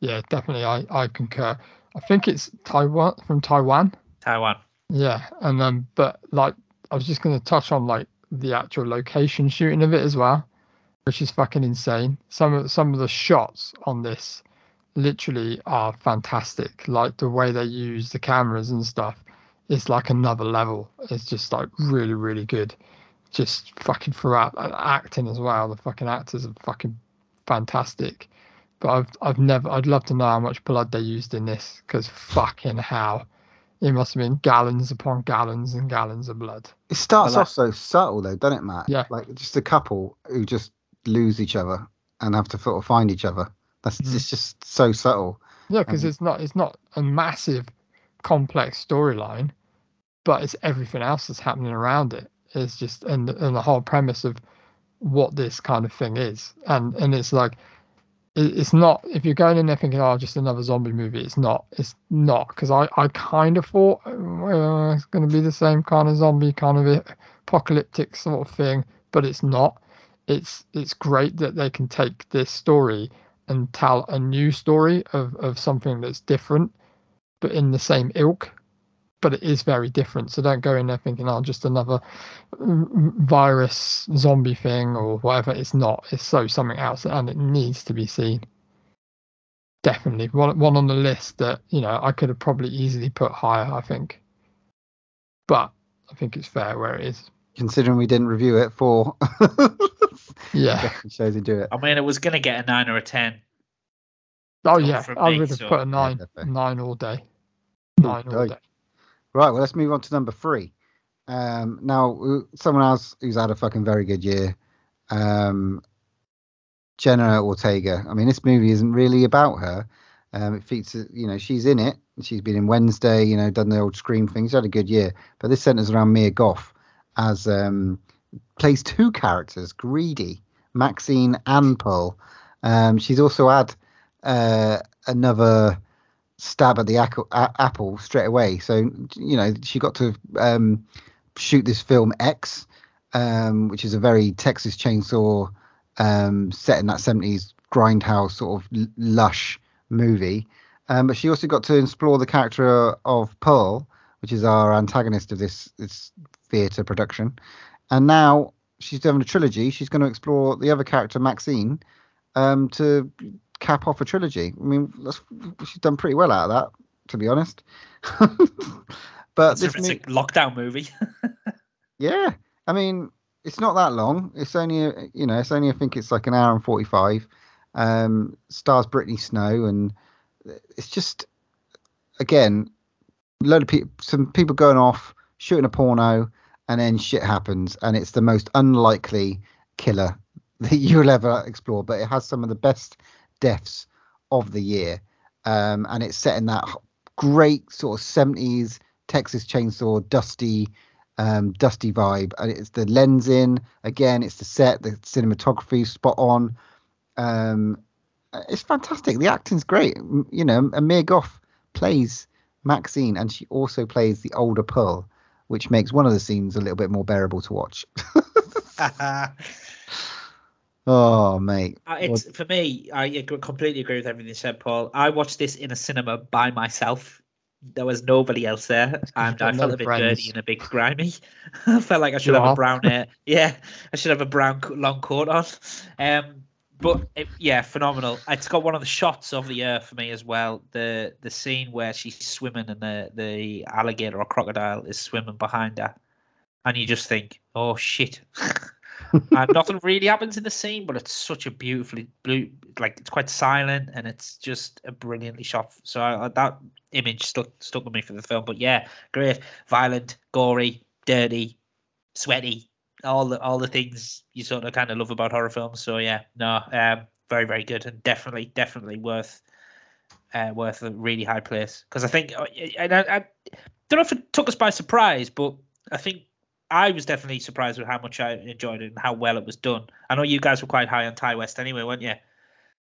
Yeah, definitely. I concur. I think it's Taiwan. Taiwan. Yeah. And then, but like, I was just going to touch on like the actual location shooting of it as well, which is fucking insane. Some of the shots on this literally are fantastic. Like the way they use the cameras and stuff, it's like another level. It's just like really, really good. Just fucking throughout, acting as well. The fucking actors are fucking fantastic. But I'd love to know how much blood they used in this, because fucking hell, it must have been gallons upon gallons and gallons of blood. It starts off so subtle though, doesn't it, Matt? Yeah. Like just a couple who just lose each other and have to sort of find each other. That's it's just so subtle. Yeah, because it's not a massive, complex storyline, but it's everything else that's happening around it. It's just and the whole premise of what this kind of thing is, and it's like. It's not, if you're going in there thinking, oh, just another zombie movie, it's not, because I kind of thought, well, it's going to be the same kind of zombie, kind of apocalyptic sort of thing, but it's not. It's great that they can take this story and tell a new story of something that's different, but in the same ilk, but it is very different. So don't go in there thinking, oh, just another virus zombie thing or whatever. It's not. It's so something else, and it needs to be seen. Definitely. One on the list that, you know, I could have probably easily put higher, I think. But I think it's fair where it is. Considering we didn't review it for... yeah. Shows you do it. I mean, it was going to get a 9 or a 10. Oh, yeah. I would have put a 9. Yeah, 9 all day. 9 all day. Right, well, let's move on to number 3. Now, someone else who's had a fucking very good year, Jenna Ortega. I mean, this movie isn't really about her. It features, you know, she's in it. She's been in Wednesday, you know, done the old Scream thing. She's had a good year. But this centres around Mia Goth as plays two characters, Greedy, Maxine and Pearl. She's also had another... stab at the apple straight away, so you know she got to shoot this film X, which is a very Texas Chainsaw set in that 70s grindhouse sort of lush movie, but she also got to explore the character of Pearl, which is our antagonist of this theatre production, and now she's doing a trilogy. She's going to explore the other character, Maxine, to cap off a trilogy. I mean, she's done pretty well out of that, to be honest. But it's a lockdown movie. Yeah, I mean, it's not that long. It's only I think it's like an hour and 45. Stars Brittany Snow, and it's just again a load of people, some people going off shooting a porno, and then shit happens, and it's the most unlikely killer that you'll ever explore, but it has some of the best deaths of the year, and it's set in that great sort of 70s Texas Chainsaw dusty vibe, and it's the lens in again, it's the set, the cinematography spot on. It's fantastic. The acting's great. You know, Amir Goff plays Maxine, and she also plays the older Pearl, which makes one of the scenes a little bit more bearable to watch. Oh, mate. For me, I completely agree with everything you said, Paul. I watched this in a cinema by myself. There was nobody else there, and I felt a bit dirty and a bit grimy. I felt like I should have a brown hair. Yeah, I should have a brown long coat on. But phenomenal. It's got one of the shots of the year for me as well. The scene where she's swimming and the alligator or crocodile is swimming behind her. And you just think, oh, shit. And nothing really happens in the scene, but it's such a beautifully blue, like it's quite silent and it's just a brilliantly shot. So that image stuck with me for the film. But yeah, great, violent, gory, dirty, sweaty, all the things you sort of kind of love about horror films. So yeah, no, very, very good, and definitely worth a really high place, because I think, and I don't know if it took us by surprise, but I think I was definitely surprised with how much I enjoyed it and how well it was done. I know you guys were quite high on Ty West anyway, weren't you?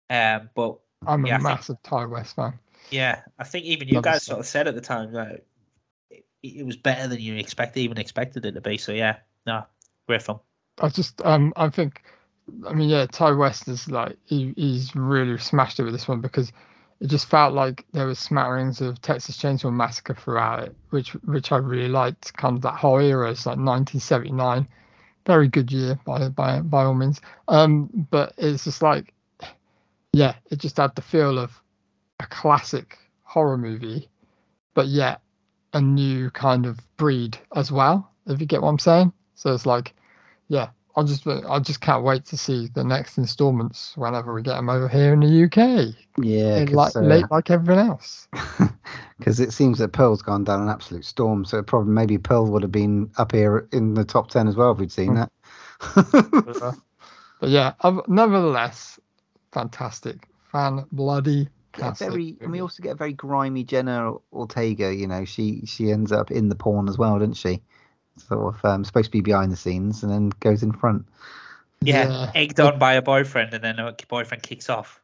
But I'm a massive Ty West fan. Yeah, I think even you guys sort of said at the time that it was better than you expected it to be. So yeah, no, great film. I just I think Ty West is like he's really smashed it with this one, because it just felt like there was smatterings of Texas Chainsaw Massacre throughout it, which I really liked. Kind of that whole era. It's like 1979, very good year by all means. But it's just like, yeah, it just had the feel of a classic horror movie, but yet a new kind of breed as well, if you get what I'm saying. So it's like, yeah, I just can't wait to see the next installments whenever we get them over here in the UK. Yeah, like everyone else. Because it seems that Pearl's gone down an absolute storm, so probably maybe Pearl would have been up here in the top 10 as well if we'd seen that. But yeah, nevertheless, fantastic, fan bloody. And we also get a very grimy Jenna Ortega. You know, she ends up in the porn as well, doesn't she? Sort of supposed to be behind the scenes and then goes in front. Yeah, egged on by a boyfriend, and then her boyfriend kicks off.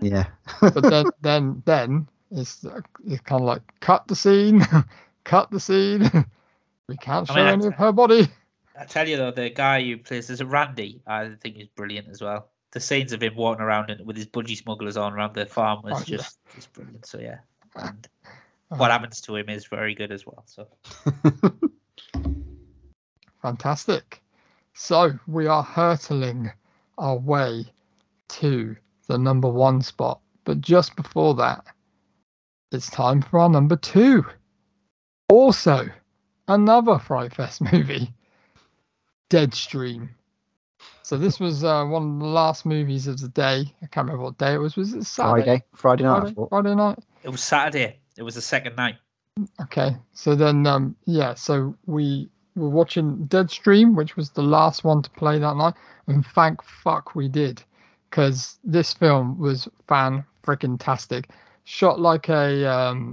Yeah, but then it's kind of like cut the scene. We can't show any of her body. I tell you though, the guy who plays as Randy, I think is brilliant as well. The scenes of him walking around with his budgie smugglers on around the farm was just brilliant. So yeah, and what happens to him is very good as well. So. Fantastic. So we are hurtling our way to the number one spot, but just before that, it's time for our number two. Also, another Fright Fest movie, Deadstream. So this was one of the last movies of the day. I can't remember what day it was. Was it Saturday? Friday night. Friday night. It was Saturday. It was the second night. Okay. So then, so we were watching Deadstream, which was the last one to play that night. And thank fuck we did, because this film was fan-freaking-tastic. Shot like a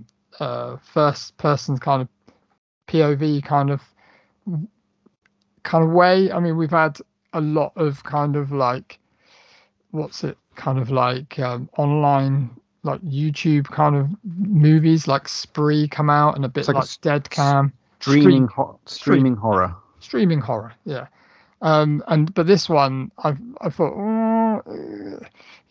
first-person kind of POV kind of way. I mean, we've had a lot of kind of like online like YouTube kind of movies like Spree come out, and a bit like Steadicam streaming horror, yeah. But this one I thought, a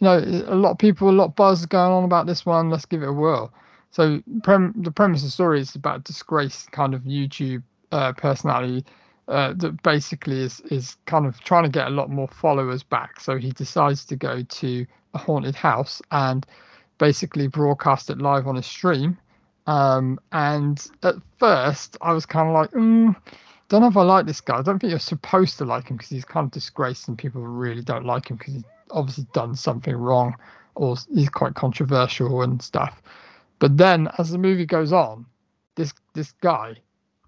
lot of buzz going on about this one, let's give it a whirl. So the premise of the story is about a disgraced kind of YouTube personality that basically is kind of trying to get a lot more followers back. So he decides to go to a haunted house and basically broadcast it live on a stream. And at first I was kind of like, don't know if I like this guy. I don't think you're supposed to like him, because he's kind of disgraced and people really don't like him because he's obviously done something wrong, or he's quite controversial and stuff. But then as the movie goes on, this guy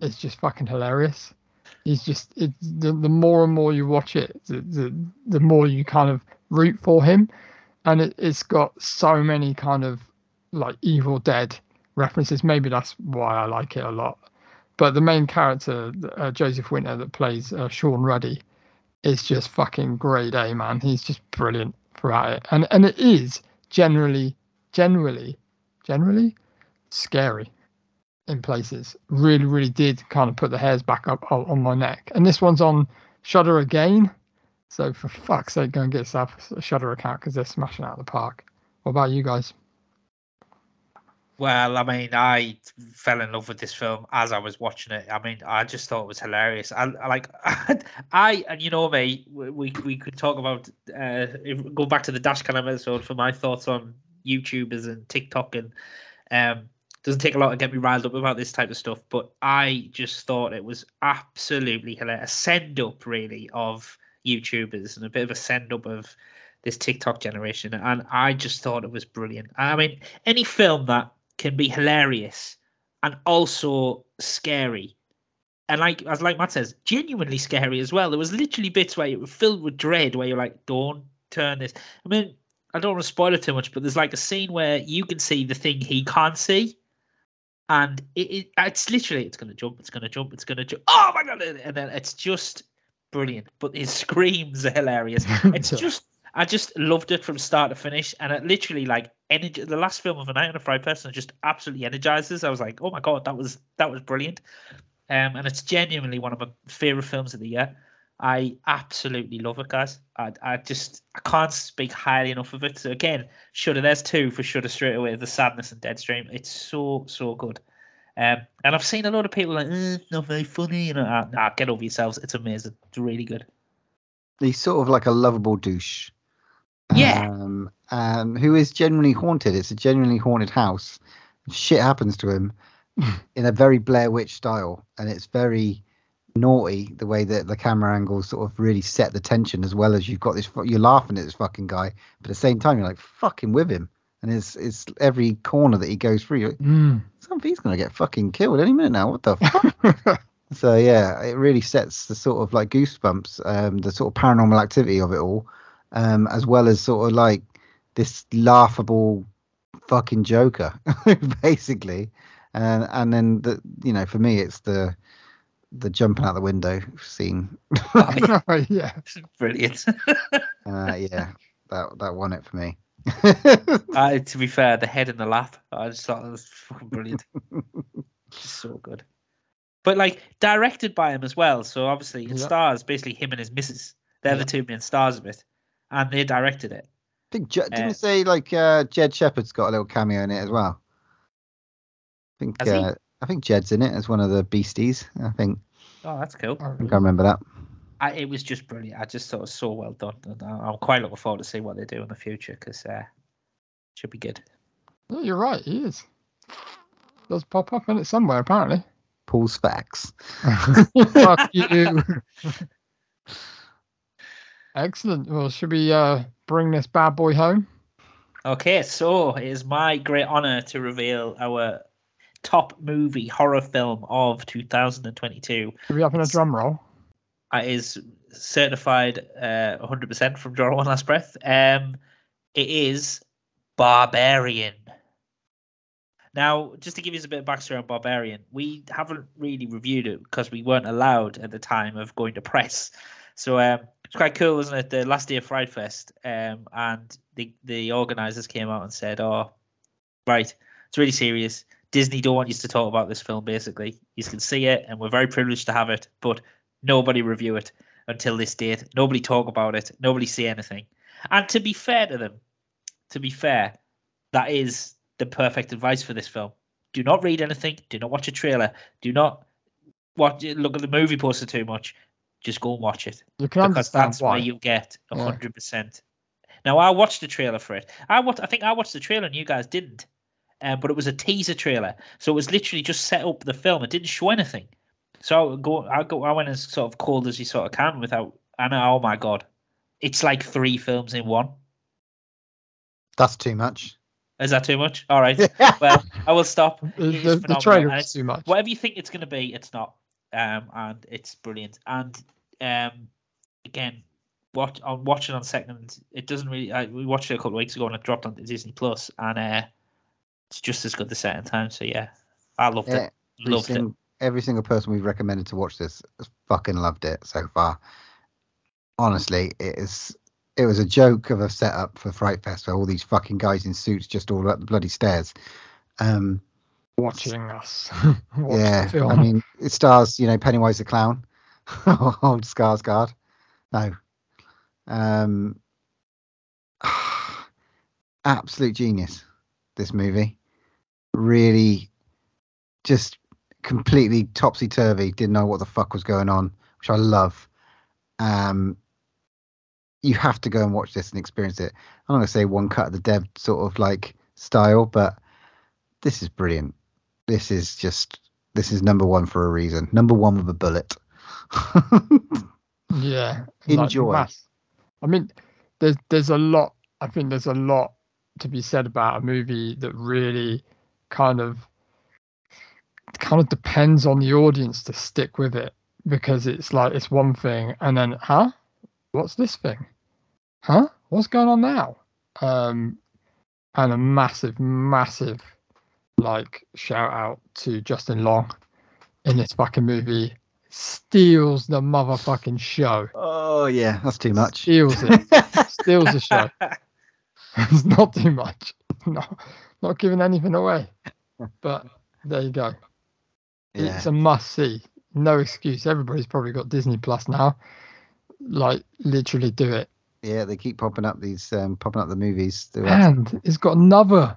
is just fucking hilarious. He's just the more and more you watch it, the more you kind of root for him, and it's got so many kind of like Evil Dead references. Maybe that's why I like it a lot. But the main character, Joseph Winter, that plays Sean Ruddy, is just fucking grade A, man. He's just brilliant throughout it, and it is generally scary in places. Really, really did kind of put the hairs back up on my neck. And this one's on Shudder again, so for fuck's sake, go and get yourself a Shudder account, because they're smashing out of the park. What about you guys? Well, I mean, I fell in love with this film as I was watching it. I mean, I just thought it was hilarious. And you know me, we could talk about go back to the Dashcam episode for my thoughts on YouTubers and TikTok, and doesn't take a lot to get me riled up about this type of stuff, but I just thought it was absolutely hilarious. A send up, really, of YouTubers and a bit of a send up of this TikTok generation, and I just thought it was brilliant. I mean, any film that can be hilarious and also scary, and like Matt says, genuinely scary as well. There was literally bits where you were filled with dread, where you're like, don't turn this. I mean, I don't want to spoil it too much, but there's like a scene where you can see the thing he can't see. And it's literally, it's going to jump, it's going to jump, it's going to jump. Oh, my God. And then it's just brilliant. But his screams are hilarious. It's just, I just loved it from start to finish. And it literally, like, the last film of a night on a Fright Fest just absolutely energizes. I was like, oh, my God, that was brilliant. And it's genuinely one of my favorite films of the year. I absolutely love it, guys. I can't speak highly enough of it. So again, Shudder, there's two for Shudder straight away, The Sadness and Deadstream. It's so, so good. And I've seen a lot of people like, not very funny. You know, nah, get over yourselves. It's amazing. It's really good. He's sort of like a lovable douche. Yeah. Who is genuinely haunted. It's a genuinely haunted house. Shit happens to him in a very Blair Witch style. And it's very naughty the way that the camera angles sort of really set the tension, as well as you've got this, you're laughing at this fucking guy, but at the same time you're like fucking with him, and it's every corner that he goes through you're like, somebody's gonna get fucking killed any minute now, what the fuck. So yeah, it really sets the sort of like Goosebumps, the sort of paranormal activity of it all, as well as sort of like this laughable fucking Joker basically, and then the, you know, for me it's the jumping out the window scene. Oh, yeah. Yeah, brilliant. Yeah, that won it for me. To be fair, the head in the lap, I just thought that was fucking brilliant. So good. But like directed by him as well, so obviously it stars basically him and his missus. They're the two main stars of it, and they directed it. I think didn't say like Jed Shepherd's got a little cameo in it as well. I think Jed's in it as one of the beasties, I think. Oh, that's cool. I think I remember that. It was just brilliant. I just thought it was so well done. And I'm quite looking forward to see what they do in the future, because it should be good. Yeah, you're right, he is. It does pop up in it somewhere, apparently. Paul's facts. Fuck you. Excellent. Well, should we bring this bad boy home? Okay, so it is my great honour to reveal our top movie horror film of 2022. Are we up in a drum roll? It is certified 100% from Draw One Last Breath. It is Barbarian. Now, just to give you a bit of backstory on Barbarian, we haven't really reviewed it because we weren't allowed at the time of going to press. So it's quite cool, wasn't it? The last day of Fright Fest, and the organisers came out and said, "Oh, right, it's really serious. Disney don't want you to talk about this film, basically. You can see it, and we're very privileged to have it, but nobody review it until this date. Nobody talk about it. Nobody say anything." And to be fair to them, that is the perfect advice for this film. Do not read anything. Do not watch a trailer. Do not look at the movie poster too much. Just go and watch it. You can, because that's why you get 100%. Yeah. Now, I watched the trailer for it. I watched the trailer and you guys didn't. But it was a teaser trailer, so it was literally just set up the film. It didn't show anything, so I went as sort of cold as you sort of can without. And oh my God, it's like three films in one. That's too much. Is that too much? All right. Well, I will stop. The trailer is too much. Whatever you think it's going to be, it's not. And it's brilliant. And again, watching on second, it doesn't really. We watched it a couple of weeks ago, and it dropped on Disney Plus, and it's just as good the second time, so yeah, I loved it. Every single person we've recommended to watch this has fucking loved it so far. Honestly, it was a joke of a setup for Fright Fest, where all these fucking guys in suits just all up the bloody stairs, watching us. Yeah, I mean, it stars, you know, Pennywise the Clown, old Skarsgård. No, absolute genius. This movie really just completely topsy-turvy, didn't know what the fuck was going on, which I love. You have to go and watch this and experience it. I'm not gonna say one cut of the dead sort of like style, but this is brilliant. This is number one for a reason, number one with a bullet. Yeah. Enjoy. Like, I mean, there's a lot. I think there's a lot to be said about a movie that really kind of depends on the audience to stick with it, because it's like, it's one thing and then, huh? What's this thing? Huh? What's going on now? And a massive, massive like shout out to Justin Long in this fucking movie. Steals the motherfucking show. Oh yeah, that's too much. Steals it. Steals the show. It's not too much. No, not giving anything away. But there you go. Yeah. It's a must see. No excuse. Everybody's probably got Disney Plus now. Like, literally do it. Yeah, they keep popping up the movies. And it's got another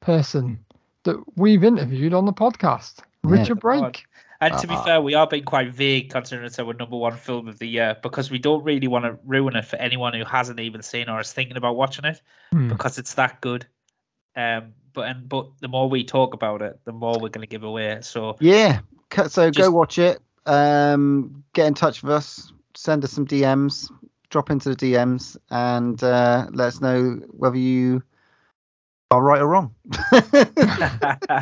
person that we've interviewed on the podcast, Richard Brake. And to be fair, we are being quite vague considering it's our number one film of the year, because we don't really want to ruin it for anyone who hasn't even seen or is thinking about watching it, because it's that good. But the more we talk about it, the more we're going to give away. So yeah, so go watch it. Get in touch with us. Send us some DMs. Drop into the DMs and let us know whether you are right or wrong. But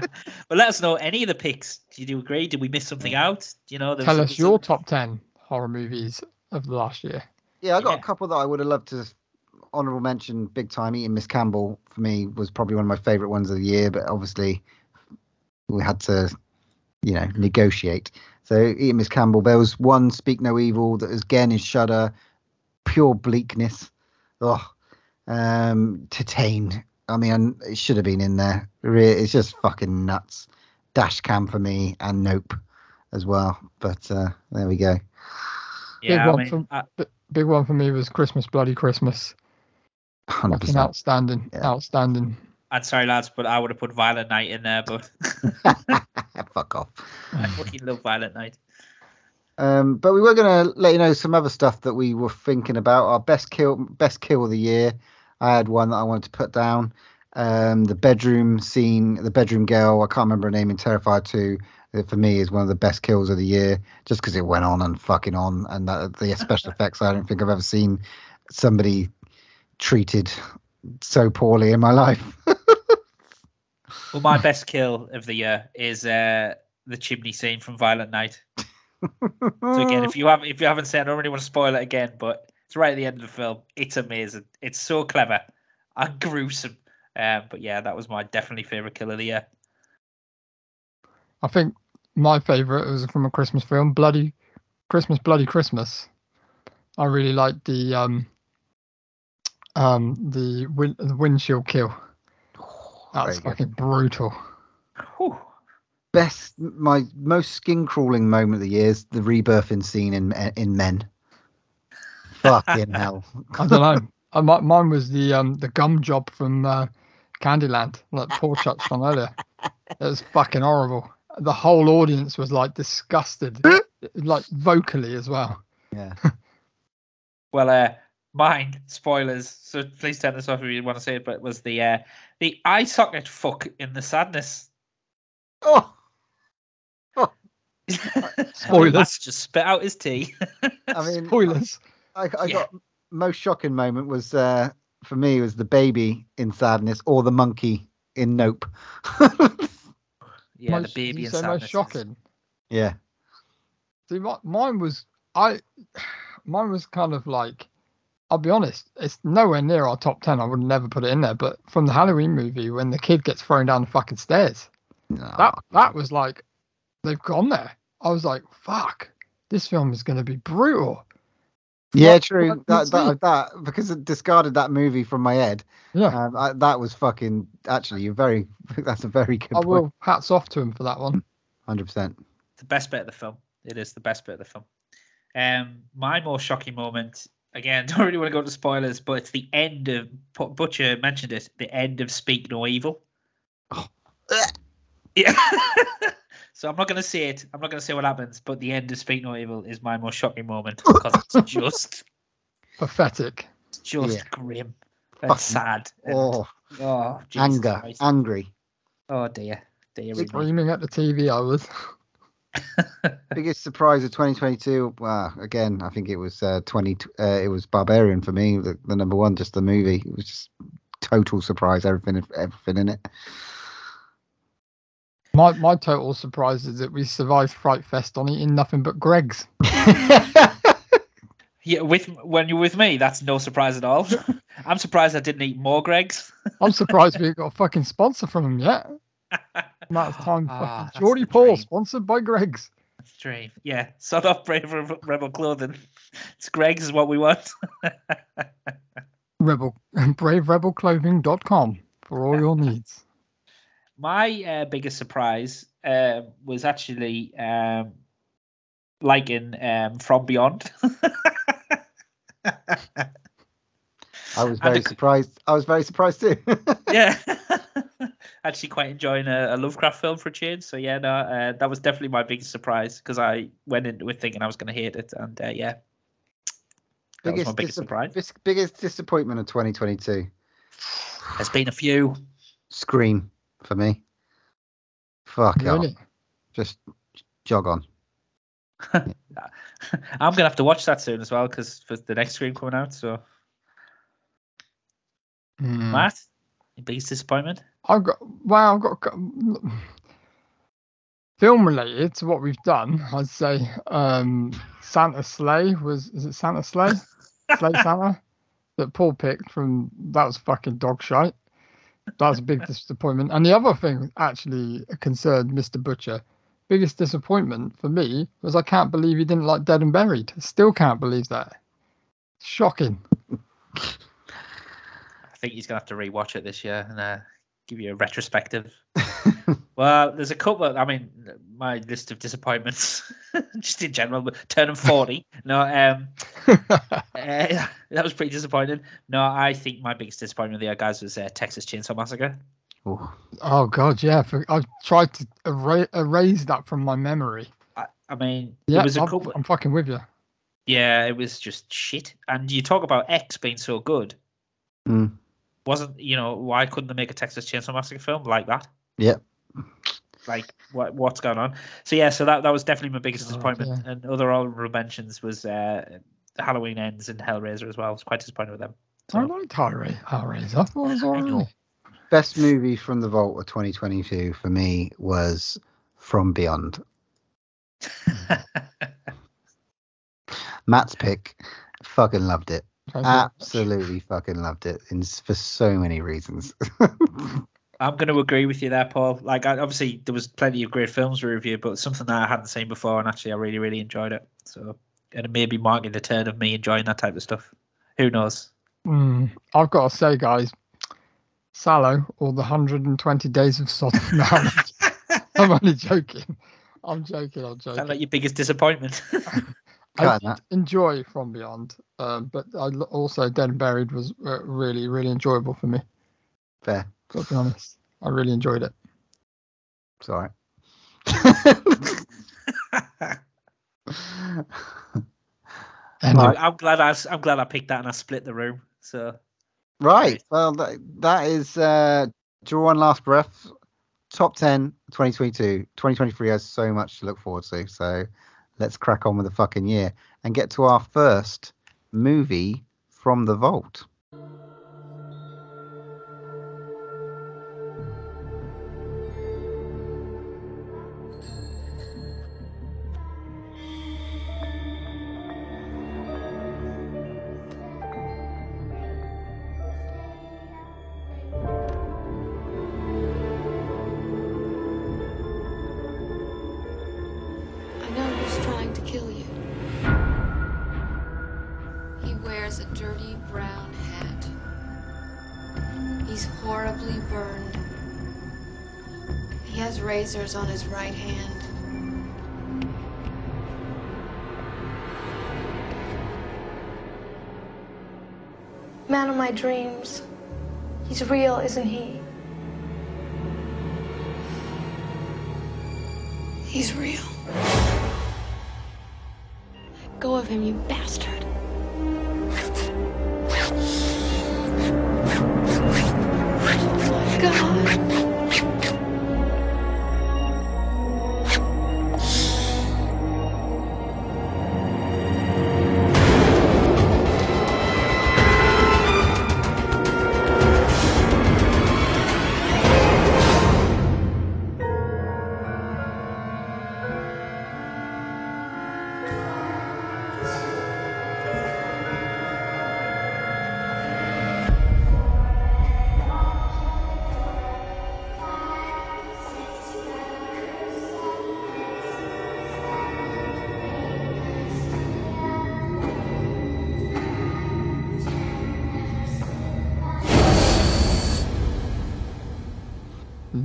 let us know any of the picks. Do you agree? Did we miss something out? You know, tell us your top 10 horror movies of last year. Yeah, I got a couple that I would have loved to honourable mention big time. Eating Miss Campbell for me was probably one of my favourite ones of the year, but obviously we had to, you know, negotiate. So Eating Miss Campbell. There was one, Speak No Evil, that again is Shudder. Pure bleakness. Titane. I mean, it should have been in there. It's just fucking nuts. Dash Cam for me, and Nope as well. But there we go. Yeah, big one for me was Christmas, Bloody Christmas. 100%. Outstanding. Yeah. Outstanding. I'm sorry, lads, but I would have put Violent Night in there, but fuck off. I fucking love Violent Night. But we were going to let you know some other stuff that we were thinking about. Our best kill of the year. I had one that I wanted to put down. The bedroom scene, the bedroom girl, I can't remember her name, in Terrifier 2, for me is one of the best kills of the year, just because it went on and fucking on. And the special effects, I don't think I've ever seen somebody treated so poorly in my life. Well, my best kill of the year is the chimney scene from Violent Night. So again, if you haven't seen, I don't really want to spoil it again, but it's right at the end of the film. It's amazing. It's so clever and gruesome. But yeah, that was my definitely favourite kill of the year. I think my favourite was from a Christmas film, Bloody Christmas. I really liked the windshield kill. That's fucking brutal. Whew. My most skin-crawling moment of the year is the rebirthing scene in Men. Fucking hell. I don't know. Mine was the gum job from Candyland, like Paul touched on earlier. It was fucking horrible. The whole audience was like disgusted, like vocally as well. Yeah. Well, mine, spoilers, so please turn this off if you want to see it, but it was the eye socket fuck in The Sadness. Oh. Spoilers. That's just spit out his tea. I mean, spoilers. I got most shocking moment was for me was the baby in Sadness, or the monkey in Nope. Yeah, the baby in Sadness. Most shocking. Yeah. See, mine was kind of like, I'll be honest, it's nowhere near our top 10. I would never put it in there, but from the Halloween movie when the kid gets thrown down the fucking stairs, no. that was like, they've gone there. I was like, fuck, this film is going to be brutal. Yeah, what, true. What that because it discarded that movie from my head. Yeah, that was fucking. Actually, that's a very good. I will hats off to him for that one. 100%. The best bit of the film. It is the best bit of the film. My more shocking moment. Again, don't really want to go into spoilers, but it's the end of. Butcher mentioned it. The end of Speak No Evil. Oh. Yeah. So I'm not going to say it. I'm not going to say what happens, but the end of Speak No Evil is my most shocking moment, because it's just pathetic. It's just grim and fucking sad. And, oh, Jesus Christ. Angry. Oh, dear. Screaming at the TV, I was. Biggest surprise of 2022. Again, I think it was it was Barbarian for me, the number one. Just the movie, it was just total surprise. Everything in it. My total surprise is that we survived Fright Fest on eating nothing but Greg's. Yeah, when you're with me, that's no surprise at all. I'm surprised I didn't eat more Greg's. I'm surprised we got a fucking sponsor from him yet. That's time. Geordie Paul, sponsored by Greg's. That's a dream. Yeah, sod off Brave Rebel Clothing. It's Greg's is what we want. BraveRebelClothing.com for all your needs. My biggest surprise was actually liking From Beyond. I was very surprised. I was very surprised too. Yeah, actually quite enjoying a Lovecraft film for a change. So yeah, no, that was definitely my biggest surprise because I went into it thinking I was going to hate it, and yeah, that was my biggest surprise. Biggest disappointment of 2022. There's been a few. Scream. For me, fuck really? Off. Just jog on. I'm gonna have to watch that soon as well because for the next Scream coming out. So, Matt, your biggest disappointment? I've got film related to what we've done. I'd say Santa Sleigh is it Santa Sleigh? Sleigh Santa that Paul picked from that was fucking dog shite. That's a big disappointment. And the other thing actually concerned Mr. Butcher. Biggest disappointment for me was I can't believe he didn't like Dead and Buried. Still can't believe that. Shocking. I think he's going to have to rewatch it this year and give you a retrospective. Well, there's a couple of, my list of disappointments, just in general, but turning 40. No, that was pretty disappointing. No, I think my biggest disappointment there, guys, was Texas Chainsaw Massacre. Ooh. Oh, God, yeah. I've tried to erase that from my memory. It was a couple. I'm fucking with you. Yeah, it was just shit. And you talk about X being so good. Mm. Wasn't, why couldn't they make a Texas Chainsaw Massacre film like that? Yeah. Like what's going on? So yeah, so that was definitely my biggest disappointment. Yeah. And other honorable mentions was Halloween Ends and Hellraiser as well. I was quite disappointed with them. So. I liked Hellraiser. I thought it was alright. Best movie from the vault of 2022 for me was From Beyond. Matt's pick. Fucking loved it. Absolutely fucking loved it, and for so many reasons. I'm going to agree with you there, Paul. Obviously, there was plenty of great films we reviewed, but something that I hadn't seen before, and actually, I really, really enjoyed it. So, and it may be marking the turn of me enjoying that type of stuff. Who knows? I've got to say, guys, Sallow or the 120 Days of Sodom. No, I'm only joking. I'm joking. Sounds like your biggest disappointment. I did enjoy From Beyond, but also Dead and Buried was really, really enjoyable for me. Fair. Got to be honest, I really enjoyed it. It's all right. I'm glad I picked that and I split the room. So right, well that is Draw One Last Breath top 10 2022. 2023 has so much to look forward to. So let's crack on with the fucking year and get to our first movie from the vault. On his right hand. Man of my dreams. He's real, isn't he? He's real. Let go of him, you bastard. Oh my God.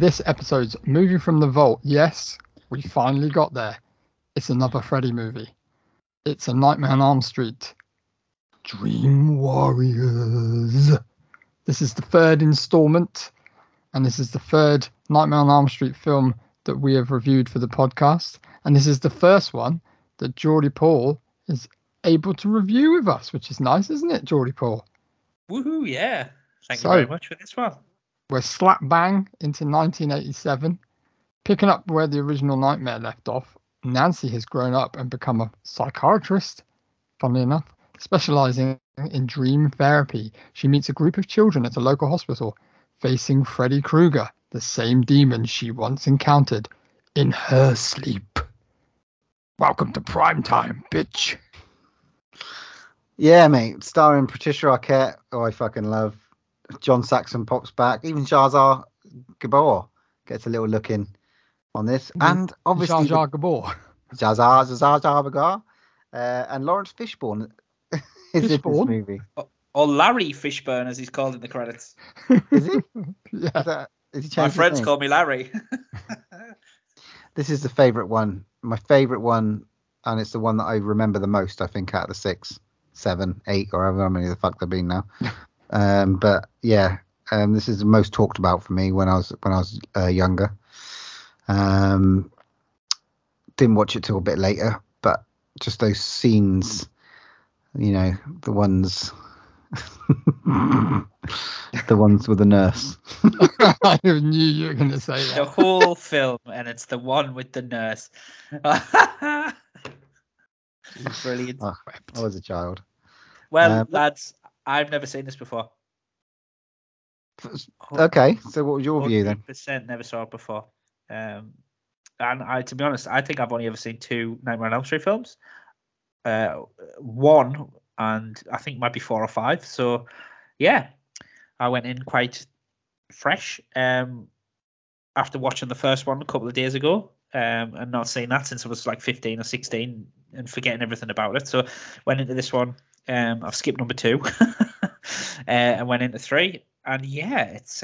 this episode's Movie from the Vault. Yes, we finally got there. It's another Freddy movie. It's A Nightmare on Elm Street. Dream Warriors. This is the third installment, and this is the third Nightmare on Elm Street film that we have reviewed for the podcast. And this is the first one that Geordie Paul is able to review with us, which is nice, isn't it, Geordie Paul? Woohoo, yeah. Thank you very much for this one. We're slap bang into 1987, picking up where the original Nightmare left off. Nancy has grown up and become a psychiatrist, funnily enough, specializing in dream therapy. She meets a group of children at a local hospital facing Freddy Krueger, the same demon she once encountered in her sleep. Welcome to prime time, bitch. Yeah, mate. Starring Patricia Arquette, who I fucking love. John Saxon pops back. Even Shazar Gabor gets a little look in on this. And obviously... Shazar Gabor. And Lawrence Fishburne is in this movie. Or Larry Fishburne, as he's called in the credits. Is he? Yeah. My friends call me Larry. This is the favourite one. My favourite one. And it's the one that I remember the most, I think, out of the 6, 7, 8 or however many the fuck they've been now. But yeah, this is the most talked about for me when I was younger. Didn't watch it till a bit later, but just those scenes, you know, the ones the ones with the nurse. I knew you were gonna say that. The whole film, and it's the one with the nurse. Brilliant. Oh, I was a child. Well, lads, I've never seen this before. Okay, so what was your view then? 100% never saw it before. And I, to be honest, I think I've only ever seen 2 Nightmare on Elm Street films. One, and I think might be 4 or 5. So, yeah, I went in quite fresh after watching the first one a couple of days ago, and not seeing that since I was like 15 or 16. And forgetting everything about it. So went into this one. I've skipped number 2 and went into 3. And yeah, it's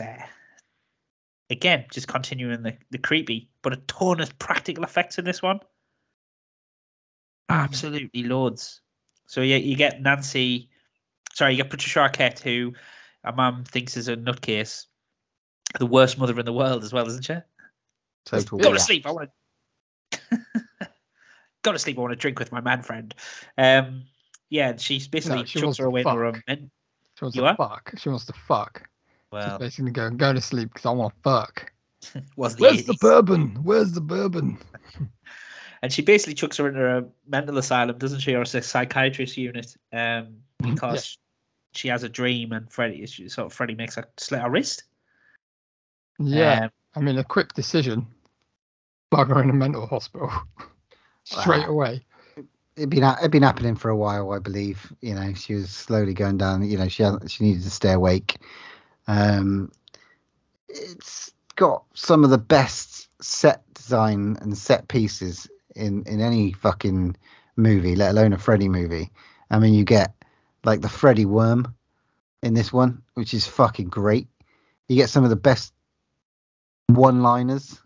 again just continuing the creepy, but a ton of practical effects in this one. Absolutely loads. So yeah, you get Patricia Arquette, who her mum thinks is a nutcase, the worst mother in the world as well, isn't she? Total. Go to sleep. I want to. Got to sleep. I want to drink with my man friend. Yeah, and she's basically chucks her away in the room. She wants to fuck. She wants to fuck. Well, she's basically go to sleep because I want to fuck. Where's the bourbon? And she basically chucks her into a mental asylum, doesn't she, or a psychiatrist unit? Because she has a dream, and Freddy makes her slit her wrist. Yeah, I mean, a quick decision. Bug her in a mental hospital. Straight away. It'd been happening for a while, I believe. You know, she was slowly going down. You know, she needed to stay awake. It's got some of the best set design and set pieces in any fucking movie, let alone a Freddy movie. I mean, you get like the Freddy worm in this one, which is fucking great. You get some of the best one-liners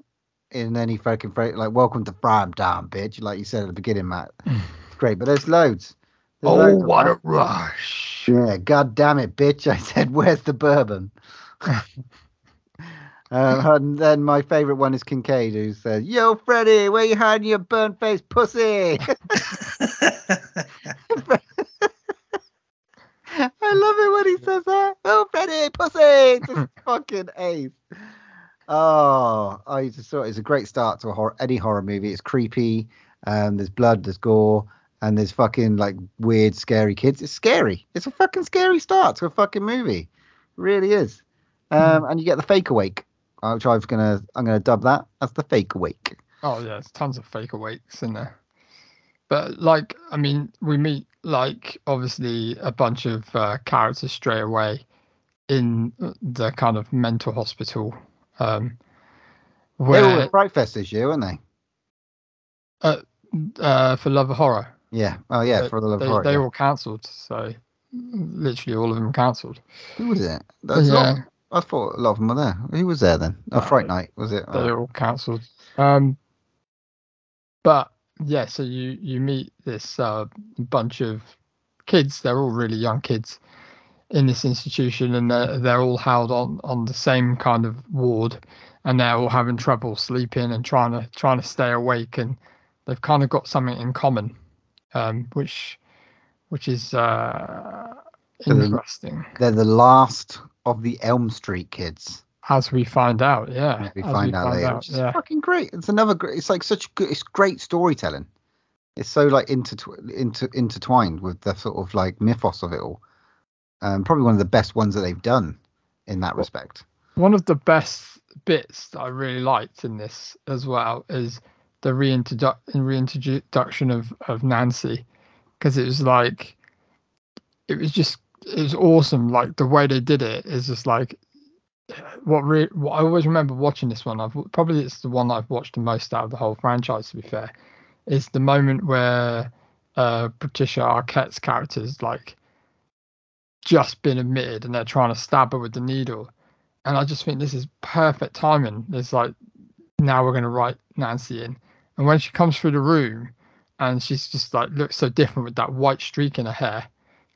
in any fucking phrase, like welcome to prime time, bitch, like you said at the beginning, Matt. It's great, but there's loads. What a rush! Yeah, god damn it, bitch! I said, where's the bourbon? And then my favourite one is Kincaid, who says, "Yo, Freddy, where you hiding your burnt face, pussy?" I love it when he says that. Oh, Freddy, pussy! Just fucking ace. Oh, I just thought it's a great start to any horror movie. It's creepy. There's blood, there's gore, and there's fucking like weird, scary kids. It's scary. It's a fucking scary start to a fucking movie. It really is. And you get the fake awake, which I'm gonna dub that as the fake awake. Oh yeah, there's tons of fake awakes in there. But like, I mean, we meet like obviously a bunch of characters straight away in the kind of mental hospital. They were at Fright Fest this year, weren't they? For Love of Horror. Yeah. Oh, yeah, for the Love of Horror. They all cancelled, so literally all of them cancelled. Who was it? That's yeah. I thought a lot of them were there. Who was there then? Oh, Fright Night, was it? They were all cancelled. But yeah, so you meet this bunch of kids. They're all really young kids in this institution, and they're all held on the same kind of ward, and they're all having trouble sleeping and trying to stay awake, and they've kind of got something in common, which is interesting. They're the last of the Elm Street kids, as we find out. Yeah, as we find out later. Which is fucking great. It's another great. It's like such good. It's great storytelling. It's so like intertwined with the sort of like mythos of it all. Probably one of the best ones that they've done in that respect. One of the best bits that I really liked in this as well is the reintroduction of Nancy, because it was like, it was awesome. Like the way they did it is just like what I always remember watching this one. It's the one that I've watched the most out of the whole franchise, to be fair. It's the moment where Patricia Arquette's character's like just been admitted and they're trying to stab her with the needle. And I just think this is perfect timing. It's like, now we're going to write Nancy in. And when she comes through the room and she's just like, looks so different with that white streak in her hair,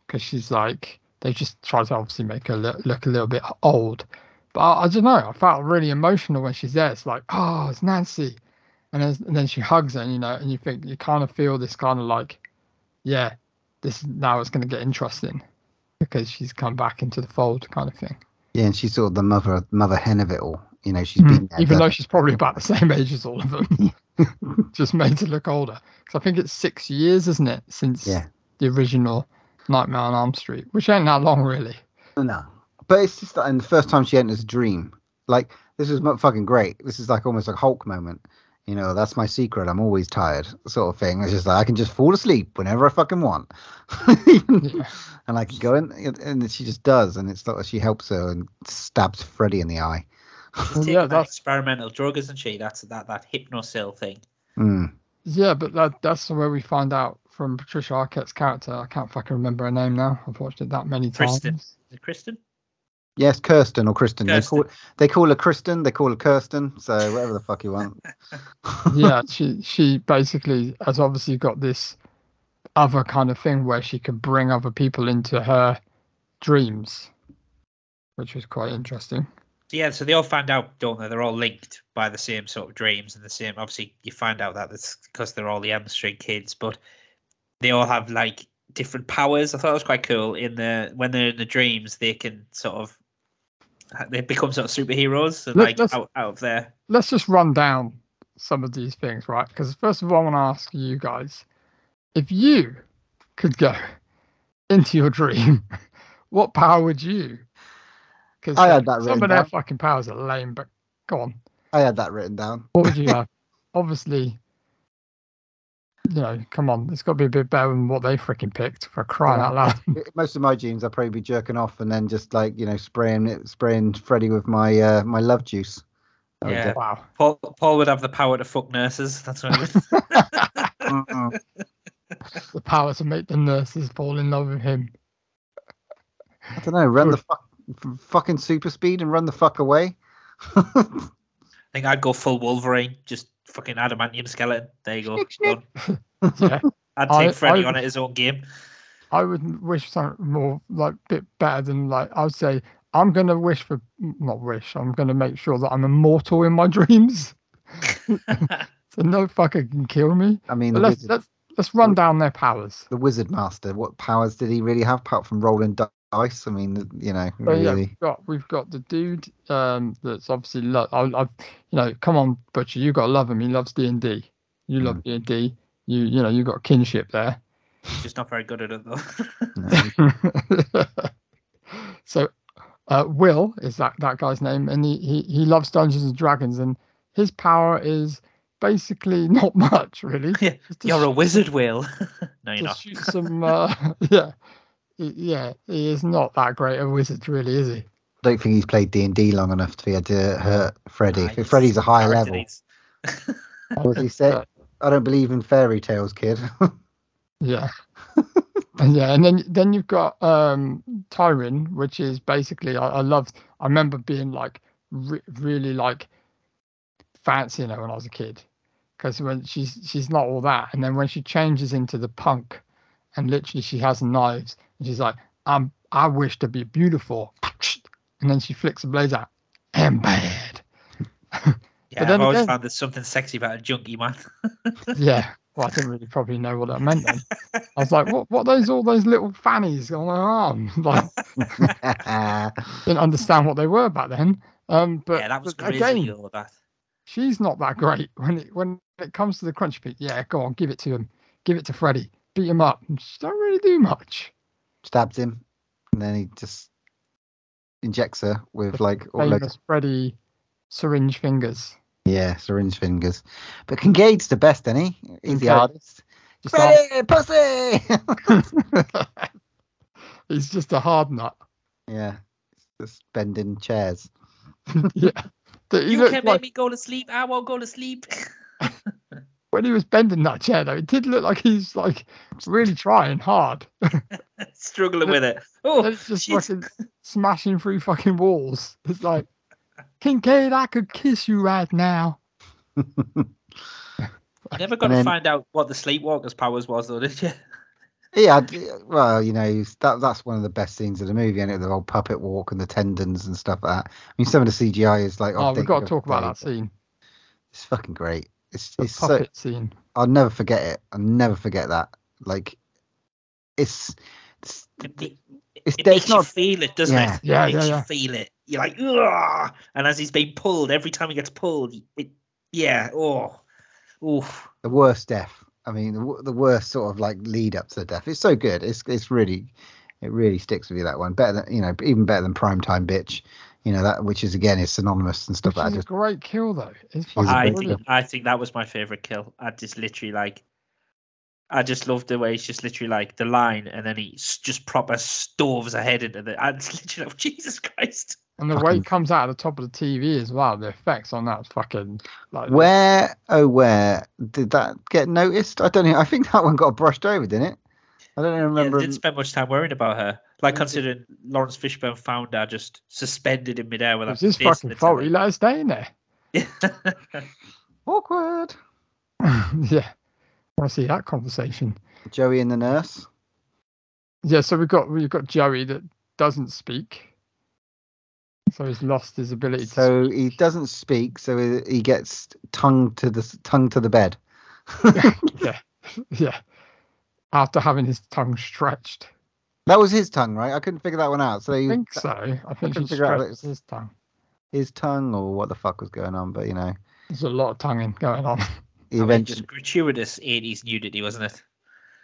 because she's like, they just try to obviously make her look a little bit old. But I don't know, I felt really emotional when she's there. It's like, oh, it's Nancy. And then she hugs her, and, you know, and you think, you kind of feel this kind of like, yeah, this now it's going to get interesting, because she's come back into the fold kind of thing. Yeah, and she's sort of the mother hen of it all. You know, she's been there, even though she's probably about the same age as all of them, just made to look older. Because I think it's 6 years, isn't it, since the original Nightmare on Elm Street, which ain't that long, really. No, but it's just that, and the first time she enters a dream, like, this is fucking great. This is like almost a Hulk moment. You know, that's my secret. I'm always tired, sort of thing. It's just like, I can just fall asleep whenever I fucking want. And I can go in, and she just does. And it's like she helps her and stabs Freddy in the eye. That's experimental drug, isn't she? That's that hypnosil thing. Mm. Yeah, but that's where we find out from Patricia Arquette's character. I can't fucking remember her name now. I've watched it that many times. Is it Kristen? Yes, Kirsten or Kristen. Kirsten. They call her Kristen, they call her Kirsten, so whatever the fuck you want. Yeah, she basically has obviously got this other kind of thing where she can bring other people into her dreams, which was quite interesting. Yeah, so they all find out, don't they? They're all linked by the same sort of dreams and the same... Obviously, you find out that it's because they're all the Elm Street kids, but they all have, like, different powers. I thought it was quite cool. When they're in the dreams, they can sort of... They become sort of superheroes, and like out of there. Let's just run down some of these things, right? Because first of all, I want to ask you guys, if you could go into your dream, what power would you... Because some of their fucking powers are lame, but go on. I had that written down. What would you have? Obviously, you know, come on, it's got to be a bit better than what they freaking picked, for crying out loud. Most of my dreams, I'd probably be jerking off and then just like, you know, spraying Freddy with my my love juice. Yeah, wow. Paul would have the power to fuck nurses. That's what it is. The power to make the nurses fall in love with him. I don't know. Run the fucking super speed and run the fuck away. I think I'd go full Wolverine, just fucking adamantium skeleton. There you go. Yeah. I'd take Freddy on at his own game. I would wish something more, like, bit better than, like, I would say, I'm going to make sure that I'm immortal in my dreams. So no fucker can kill me. I mean, let's run down their powers. The Wizard Master, what powers did he really have apart from rolling dice? I mean, you know, really. Yeah, we've got the dude that's obviously you know, come on, Butcher, you gotta love him. He loves D&D. You love D&D. You know, you got kinship there. He's just not very good at it though. So, Will is that guy's name, and he loves Dungeons and Dragons, and his power is basically not much, really. Yeah. You're a wizard, Will. No, you're not. Shoot some. Yeah, he is not that great a wizard, really, is he? I don't think he's played D&D long enough to be able to hurt Freddy. Freddy's a higher level. What does he say? I don't believe in fairy tales, kid. Yeah. Yeah, and then you've got Tyrin, which is basically I remember being like really like fancying her when I was a kid, because when she's not all that, and then when she changes into the punk and literally she has knives and she's like, I wish to be beautiful, and then she flicks the blades out. I'm bad. Yeah, I've always found there's something sexy about a junkie man. Yeah. Well, I didn't really probably know what that meant then. I was like, what are those, all those little fannies on my arm? Like, didn't understand what they were back then. But yeah, that was crazy, again, all of that. She's not that great when it comes to the crunch beat. Yeah, go on, give it to him. Give it to Freddy. Beat him up. She don't really do much. Stabbed him, and then he just injects her with the famous Freddy syringe fingers. Yeah, syringe fingers. But Kincaid's the best, isn't he? He's the hardest. Freddy, pussy! He's just a hard nut. Yeah, just bending chairs. Yeah. You can't make me go to sleep, I won't go to sleep. When he was bending that chair, though, it did look like he's like really trying hard. Struggling with it. Oh, it's just fucking smashing through fucking walls. It's like, Kincaid, I could kiss you right now. I never got to find out what the Sleepwalker's powers was, though, did you? Yeah, well, you know, that's one of the best scenes of the movie, and the old puppet walk and the tendons and stuff like that. I mean, some of the CGI is like... Oh, we've got to talk about that scene. It's fucking great. It's the puppet scene. I'll never forget it. I'll never forget that. Like, it makes you feel it, doesn't it? Yeah, it makes you feel it. You're like, ugh! And as he's being pulled, every time he gets pulled, oof. The worst death. I mean, the worst sort of like lead up to the death. It's so good. It really sticks with you, that one. Better than, you know, even better than Primetime Bitch. You know, that which is again is synonymous and stuff. Which is a great kill though. I think that was my favorite kill. I just loved the way it's just literally like the line, and then he just proper stoves ahead into the. I was literally like, Jesus Christ. And the way it comes out of the top of the TV as well, the effects on that fucking... Like, where did that get noticed? I don't know. I think that one got brushed over, didn't it? I don't remember. Yeah, didn't spend much time worrying about her. Like, considering Lawrence Fishburne found her just suspended in midair with that. It's his fucking fault. He let her stay in there. Awkward. Yeah. I see that conversation. Joey and the nurse. Yeah, so we've got Joey that doesn't speak. So he's lost his ability. So he doesn't speak. So he gets tongue to the bed. yeah. After having his tongue stretched. That was his tongue, right? I couldn't figure that one out. So I think she stretched his tongue. His tongue, or what the fuck was going on? But you know, there's a lot of tonguing going on. I mean, just gratuitous 80s nudity, wasn't it?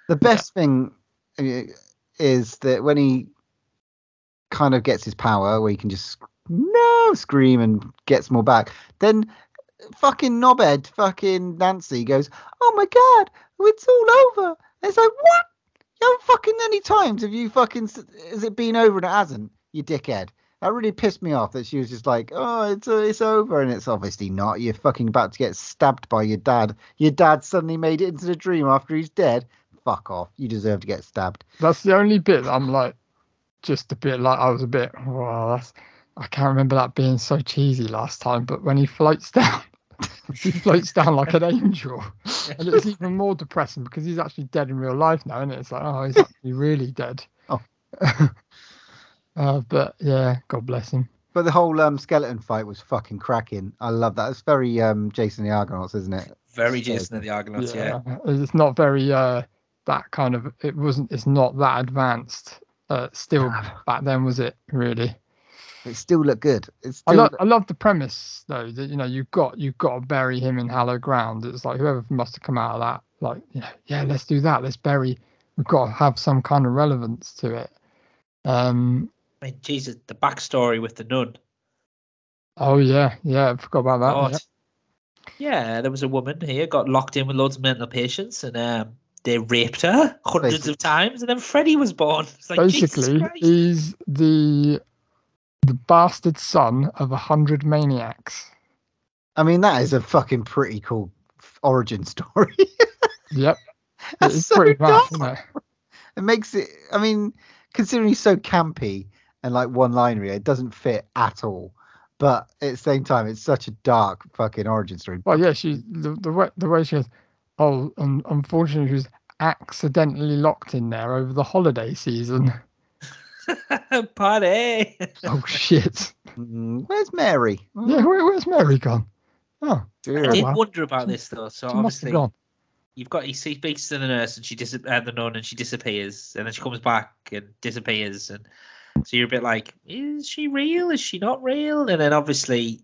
The best thing is that when he kind of gets his power, where he can just scream and gets more back, then fucking knobhead fucking Nancy goes, oh my god, it's all over. And it's like, what? How fucking many times have you fucking, has it been over and it hasn't, you dickhead? That really pissed me off that she was just like, oh, it's over. And it's obviously not. You're fucking about to get stabbed by your dad. Your dad suddenly made it into the dream after he's dead. Fuck off. You deserve to get stabbed. That's the only bit that I'm like, just a bit like, I was a bit, wow, I can't remember that being so cheesy last time, but when he floats down, he floats down like an angel. And it's even more depressing because he's actually dead in real life now, isn't it? It's like, oh, he's actually really dead. Oh. But yeah, God bless him. But the whole skeleton fight was fucking cracking. I love that. It's very Jason the Argonauts, isn't it? Very Jason of the Argonauts, yeah. It's not very that kind of. It wasn't. It's not that advanced. Still back then, was it really? It still looked good. I love the premise though. That you know, you've got to bury him in hallowed ground. It's like whoever must have come out of that. Like, you know, yeah, let's do that. Let's bury. We've got to have some kind of relevance to it. I mean, Jesus, the backstory with the nun. Oh, yeah, I forgot about that. God. Yeah, there was a woman here, got locked in with loads of mental patients, and they raped her hundreds of times, and then Freddy was born. It's like, basically, he's the bastard son of 100 maniacs. I mean, that is a fucking pretty cool origin story. Yep. It's so pretty rough, isn't it? It makes it, I mean, considering he's so campy and like one-linery, it doesn't fit at all. But at the same time, it's such a dark fucking origin story. Well, yeah, she the way she goes, oh, unfortunately, she was accidentally locked in there over the holiday season. Party! Oh shit! Where's Mary? Yeah, where's Mary gone? Oh, dear. I did wonder about this though. So she obviously, you've got he speaks to the nurse and she the nun and she disappears, and then she comes back and disappears, and so you're a bit like, is she real? Is she not real? And then obviously,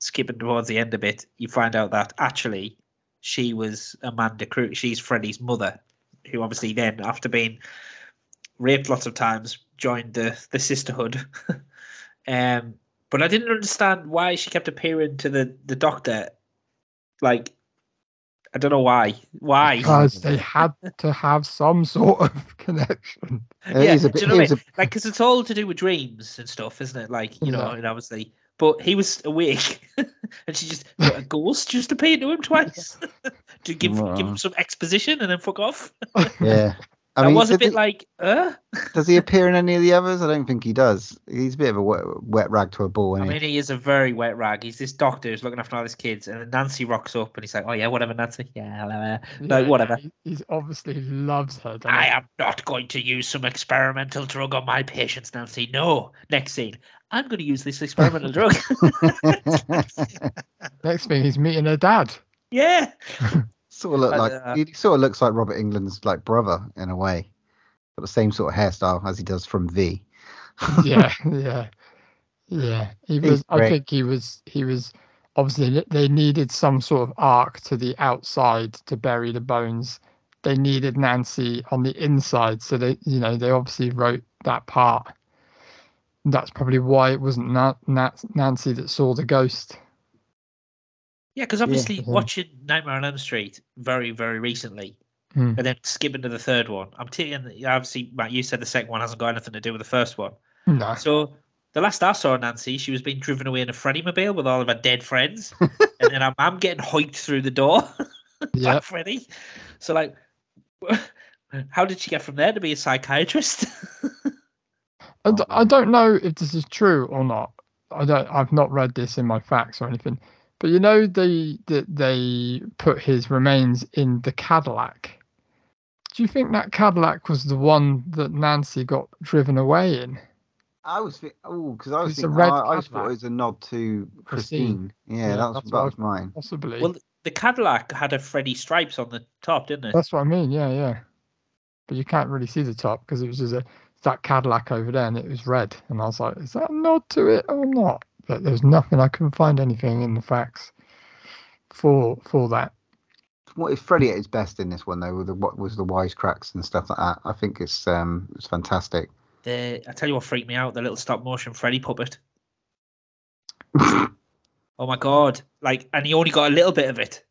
skipping towards the end a bit, you find out that actually she was Amanda Kruger. She's Freddy's mother, who obviously then, after being raped lots of times, joined the sisterhood. But I didn't understand why she kept appearing to the doctor. Like, I don't know why. Why? Because they had to have some sort of connection. Yeah, do you know what I mean? Like, because it's all to do with dreams and stuff, isn't it? Like, you know, and obviously, but he was awake, and she just a ghost just appeared to him twice to give him some exposition and then fuck off. Yeah. I mean, was a bit does he appear in any of the others? I don't think he does. He's a bit of a wet rag to a ball. Isn't he? I mean, he is a very wet rag. He's this doctor who's looking after all his kids, and then Nancy rocks up and he's like, oh, yeah, whatever, Nancy. Yeah, hello. No, whatever. He obviously loves her. I am not going to use some experimental drug on my patients, Nancy. No. Next scene. I'm going to use this experimental drug. Next thing, he's meeting her dad. Yeah. He sort of looks like Robert Englund's like brother in a way, got the same sort of hairstyle as he does from V. yeah. I think he was. Obviously, they needed some sort of arc to the outside to bury the bones. They needed Nancy on the inside, so they obviously wrote that part. That's probably why it wasn't Nancy that saw the ghost. Yeah, because obviously watching Nightmare on Elm Street very, very recently, and then skipping to the third one, I'm telling you, obviously, Matt, you said the second one hasn't got anything to do with the first one. No. So the last I saw Nancy, she was being driven away in a Freddy-mobile with all of her dead friends, and then her mum getting hoiked through the door by Freddy. So, like, how did she get from there to be a psychiatrist? I don't know if this is true or not. I've not read this in my facts or anything. But you know they put his remains in the Cadillac. Do you think that Cadillac was the one that Nancy got driven away in? I thought it was a nod to Christine. Yeah, that was mine. Possibly. Well, the Cadillac had a Freddy stripes on the top, didn't it? That's what I mean. Yeah. But you can't really see the top because it was just that Cadillac over there, and it was red. And I was like, is that a nod to it or not? But there's nothing, I couldn't find anything in the facts for that. What is Freddy at his best in this one though? What was the wisecracks and stuff like that? I think it's fantastic. I tell you what freaked me out: the little stop motion Freddy puppet. Oh my god! Like, and he only got a little bit of it.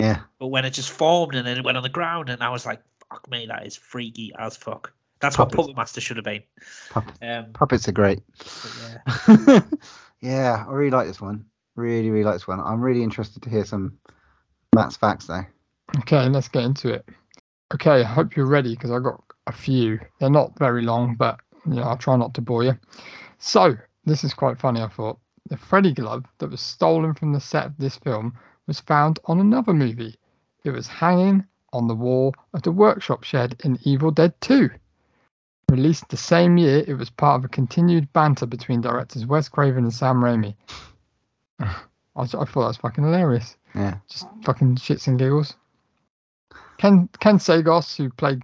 Yeah. But when it just formed and then it went on the ground, and I was like, "Fuck me, that is freaky as fuck." That's what Puppet Master should have been. Puppets are great. Yeah. Yeah, I really like this one. Really, really like this one. I'm really interested to hear some Matt's facts, though. Okay, let's get into it. Okay, I hope you're ready, because I've got a few. They're not very long, but I'll try not to bore you. So, this is quite funny, I thought. The Freddy glove that was stolen from the set of this film was found on another movie. It was hanging on the wall of the workshop shed in Evil Dead 2. Released the same year, it was part of a continued banter between directors Wes Craven and Sam Raimi. I thought that was fucking hilarious. Yeah. Just fucking shits and giggles. Ken Sagos, who played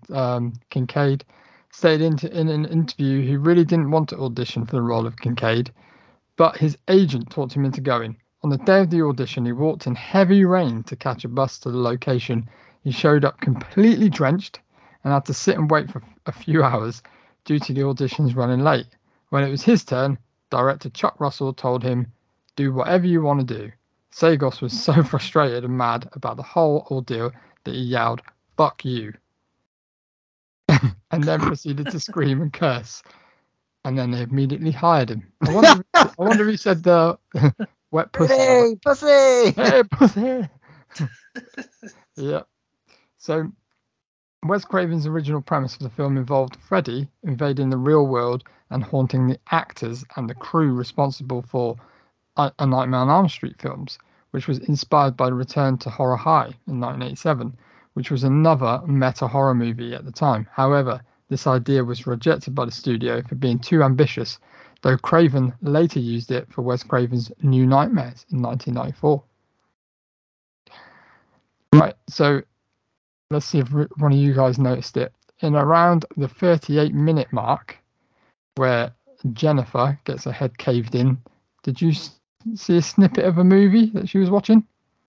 Kincaid, stated in an interview he really didn't want to audition for the role of Kincaid, but his agent talked him into going. On the day of the audition, he walked in heavy rain to catch a bus to the location. He showed up completely drenched and had to sit and wait for a few hours due to the auditions running late. When it was his turn, director Chuck Russell told him, do whatever you want to do. Sagos was so frustrated and mad about the whole ordeal that he yelled, fuck you, and then proceeded to scream and curse. And then they immediately hired him. I wonder if he said the wet pussy. Hey, pussy! Hey, pussy! Yeah. So Wes Craven's original premise for the film involved Freddy invading the real world and haunting the actors and the crew responsible for A Nightmare on Elm Street films, which was inspired by the return to Horror High in 1987, which was another meta-horror movie at the time. However, this idea was rejected by the studio for being too ambitious, though Craven later used it for Wes Craven's New Nightmares in 1994. Right, so let's see if one of you guys noticed it. In around the 38-minute mark, where Jennifer gets her head caved in, did you see a snippet of a movie that she was watching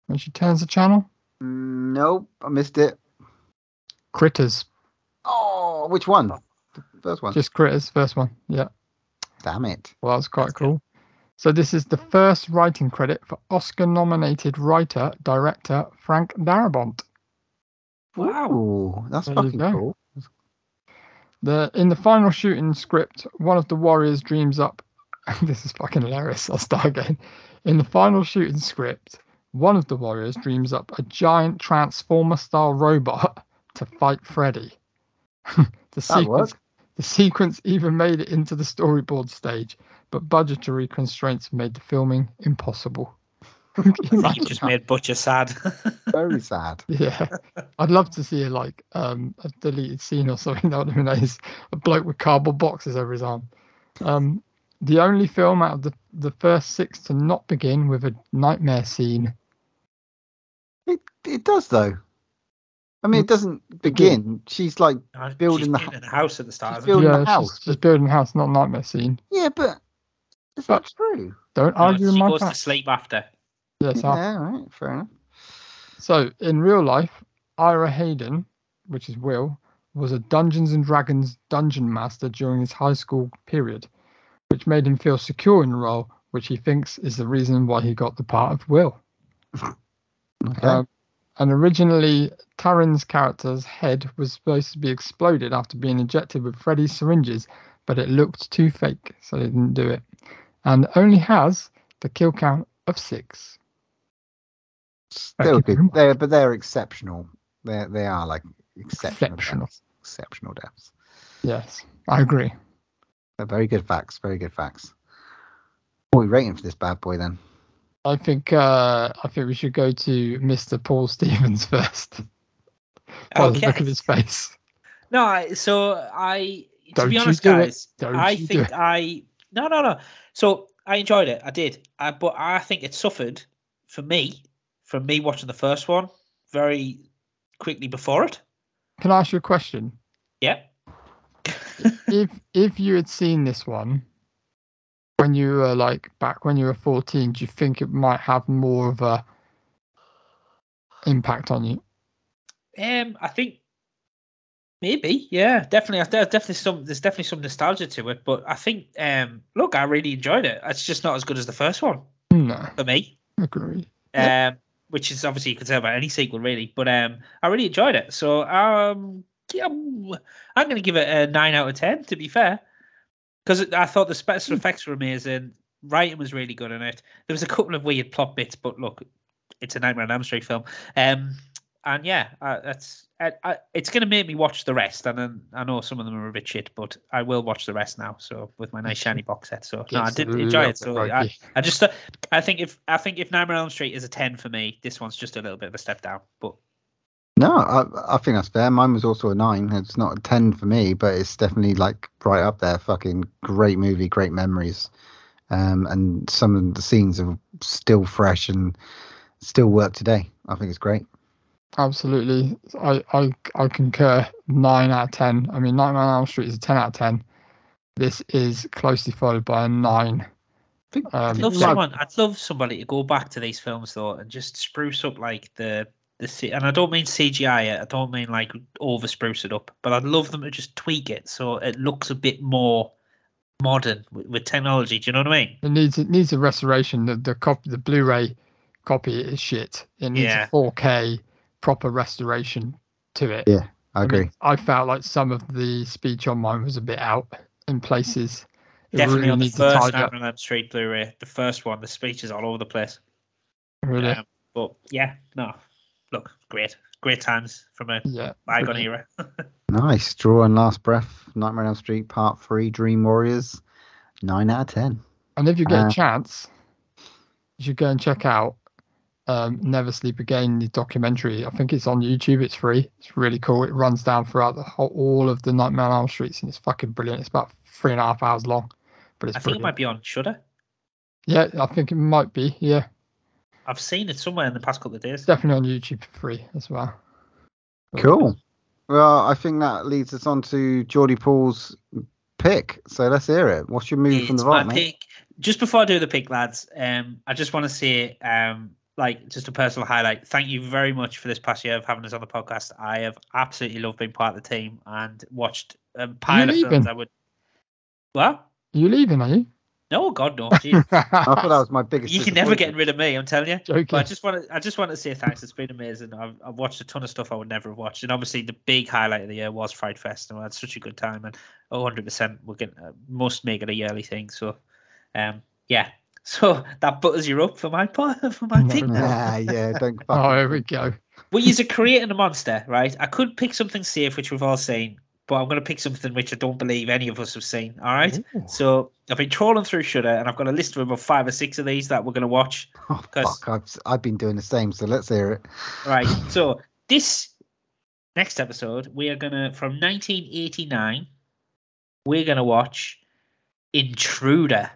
when she turns the channel? Nope, I missed it. Critters. Oh, which one? The first one. Just Critters, first one, yeah. Damn it. Well, that's quite cool. So this is the first writing credit for Oscar-nominated writer, director Frank Darabont. Wow, that's fucking cool. In the final shooting script, one of the warriors dreams up... This is fucking hilarious. I'll start again. In the final shooting script, one of the warriors dreams up a giant Transformer-style robot to fight Freddy. The sequence even made it into the storyboard stage, but budgetary constraints made the filming impossible. You just made Butcher sad. Very sad. Yeah. I'd love to see like a deleted scene or something. That would have been nice. A bloke with cardboard boxes over his arm. The only film out of the first six to not begin with a nightmare scene. It does, though. I mean, it doesn't begin. She's like building the house at the start. She's building the house, not a nightmare scene. Yeah, but it's not true. Don't argue in my fact. She goes to sleep after. Yes, yeah, all right, fair enough. So, in real life, Ira Hayden, which is Will, was a Dungeons and Dragons dungeon master during his high school period, which made him feel secure in the role, which he thinks is the reason why he got the part of Will. Okay. And originally, Taryn's character's head was supposed to be exploded after being injected with Freddy's syringes, but it looked too fake, so they didn't do it. And only has the kill count of 6. Still good, but they're exceptional. They are like exceptional deaths. Yes, I agree. They're very good facts. Very good facts. What are we rating for this bad boy then? I think we should go to Mr. Paul Stevens first. By the look of his face. So I enjoyed it. I did. But I think it suffered from me watching the first one very quickly before it. Can I ask you a question? Yeah. If you had seen this one when you were back when you were 14, do you think it might have more of a impact on you? I think maybe, yeah, definitely. There's definitely some nostalgia to it, but I think I really enjoyed it. It's just not as good as the first one. No, for me. Agreed. Yep. Which is obviously you can say about any sequel really, but I really enjoyed it. So yeah, I'm going to give it a 9 out of 10. To be fair, because I thought the special effects were amazing, writing was really good in it. There was a couple of weird plot bits, but look, it's a Nightmare on Elm Street film. And yeah, it's going to make me watch the rest. And then I know some of them are a bit shit, but I will watch the rest now. So with my nice shiny box set. So no, I did enjoy it. So I think if Nightmare on Elm Street is a 10 for me, this one's just a little bit of a step down, but. No, I think that's fair. Mine was also a 9. It's not a 10 for me, but it's definitely right up there. Fucking great movie, great memories. And some of the scenes are still fresh and still work today. I think it's great. Absolutely. I concur. 9 out of 10. I mean, Nightmare on Elm Street is a 10 out of 10. This is closely followed by a 9. I'd love somebody to go back to these films, though, and just spruce up and I don't mean CGI it, I don't mean over spruce it up, but I'd love them to just tweak it so it looks a bit more modern with technology. Do you know what I mean? It needs a restoration. The Blu-ray copy is shit. It needs a 4K proper restoration to it. Yeah, I agree. Mean, I felt like some of the speech on mine was a bit out in places. It definitely really on the first Nightmare on Elm Street Blu-ray, the first one, the speech is all over the place. Really? But yeah, no. look, great times from a bygone era. Nice. Draw One Last Breath, Nightmare on Elm Street Part 3, Dream Warriors, 9 out of 10. And if you get a chance, you should go and check out Never Sleep Again, the documentary. I think it's on YouTube. It's free. It's really cool. It runs down throughout the whole, all of the Nightmare on Elm Streets, and it's fucking brilliant. It's about 3.5 hours long, but it's brilliant. Think it might be on Shudder. Yeah, I think it might be. Yeah, I've seen it somewhere in the past couple of days. Definitely on YouTube for free as well. Cool. Well, I think that leads us on to Geordie Paul's pick. So let's hear it. What's your move from the vault, mate? Just before I do the pick, lads, I just want to say, like, just a personal highlight. Thank you very much for this past year of having us on the podcast. I have absolutely loved being part of the team and watched a pile of films I would. What? You leaving, are you? No, God, no. Jeez. I thought that was my biggest. You can never get rid of me, I'm telling you. Joking. But I just want to say thanks. It's been amazing. I've watched a ton of stuff I would never have watched, and obviously the big highlight of the year was Fright Fest, and we had such a good time. And 100%, we're going must make it a yearly thing. So, yeah. So that butters you up for my part, for my pick. Nah, yeah, don't. Oh, here we go. Well, you're creating a monster, right? I could pick something safe, which we've all seen. But I'm going to pick something which I don't believe any of us have seen. All right. Ooh. So I've been trolling through Shudder, and I've got a list of about 5 or 6 of these that we're going to watch. Oh, fuck. I've been doing the same. So let's hear it. Right. So this next episode, we are going to, from 1989, we're going to watch Intruder.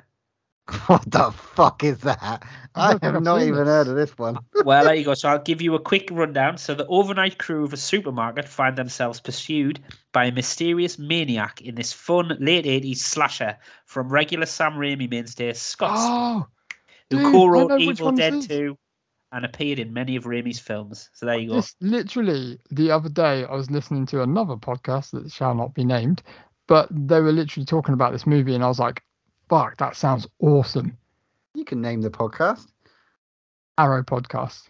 What the fuck is that? I have not even heard of this one. Well, there you go. So I'll give you a quick rundown. So the overnight crew of a supermarket find themselves pursued by a mysterious maniac in this fun late 80s slasher from regular Sam Raimi mainstay Scott who co-wrote Evil Dead 2 and appeared in many of Raimi's films. So there you go. This, literally, the other day I was listening to another podcast that shall not be named, but they were literally talking about this movie, and I was like, fuck, that sounds awesome. You can name the podcast. Arrow Podcast.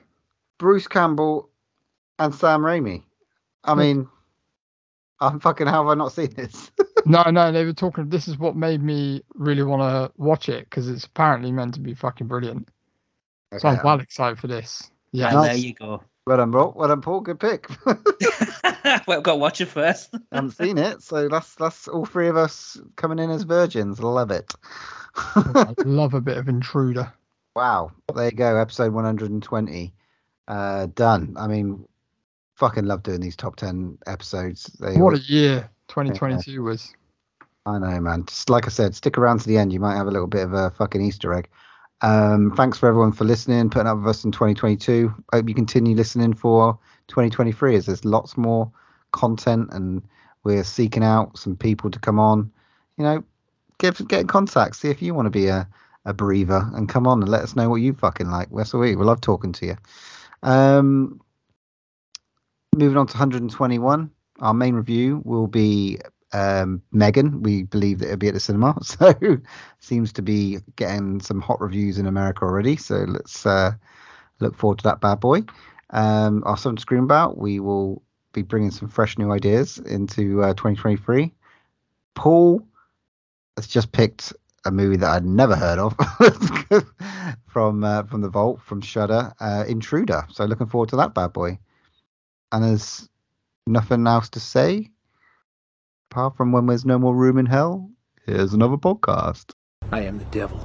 Bruce Campbell and Sam Raimi. I mean, I'm fucking, how have I not seen this? No, they were talking, this is what made me really want to watch it, because it's apparently meant to be fucking brilliant. Okay, so I'm well excited for this. Yeah, nice. There you go. Well done, Paul. Good pick. Well, go watch it first. I haven't seen it, so that's all three of us coming in as virgins. Love it. I love a bit of Intruder. Wow. There you go. Episode 120. Done. I mean, fucking love doing these top 10 episodes. What a year 2022 was. I know, man. Just like I said, stick around to the end. You might have a little bit of a fucking Easter egg. Thanks for everyone for listening, putting up with us in 2022. Hope you continue listening for 2023, as there's lots more content, and we're seeking out some people to come on. You know, get in contact, see if you want to be a breather and come on and let us know what you fucking like. We love talking to you. Moving on to 121, our main review will be Megan. We believe that it'll be at the cinema, so seems to be getting some hot reviews in America already, so let's look forward to that bad boy. Our something to scream about, we will be bringing some fresh new ideas into 2023. Paul has just picked a movie that I'd never heard of from the vault, from Shudder, Intruder, so looking forward to that bad boy. And there's nothing else to say apart from, when there's no more room in hell, here's another podcast. I am the devil,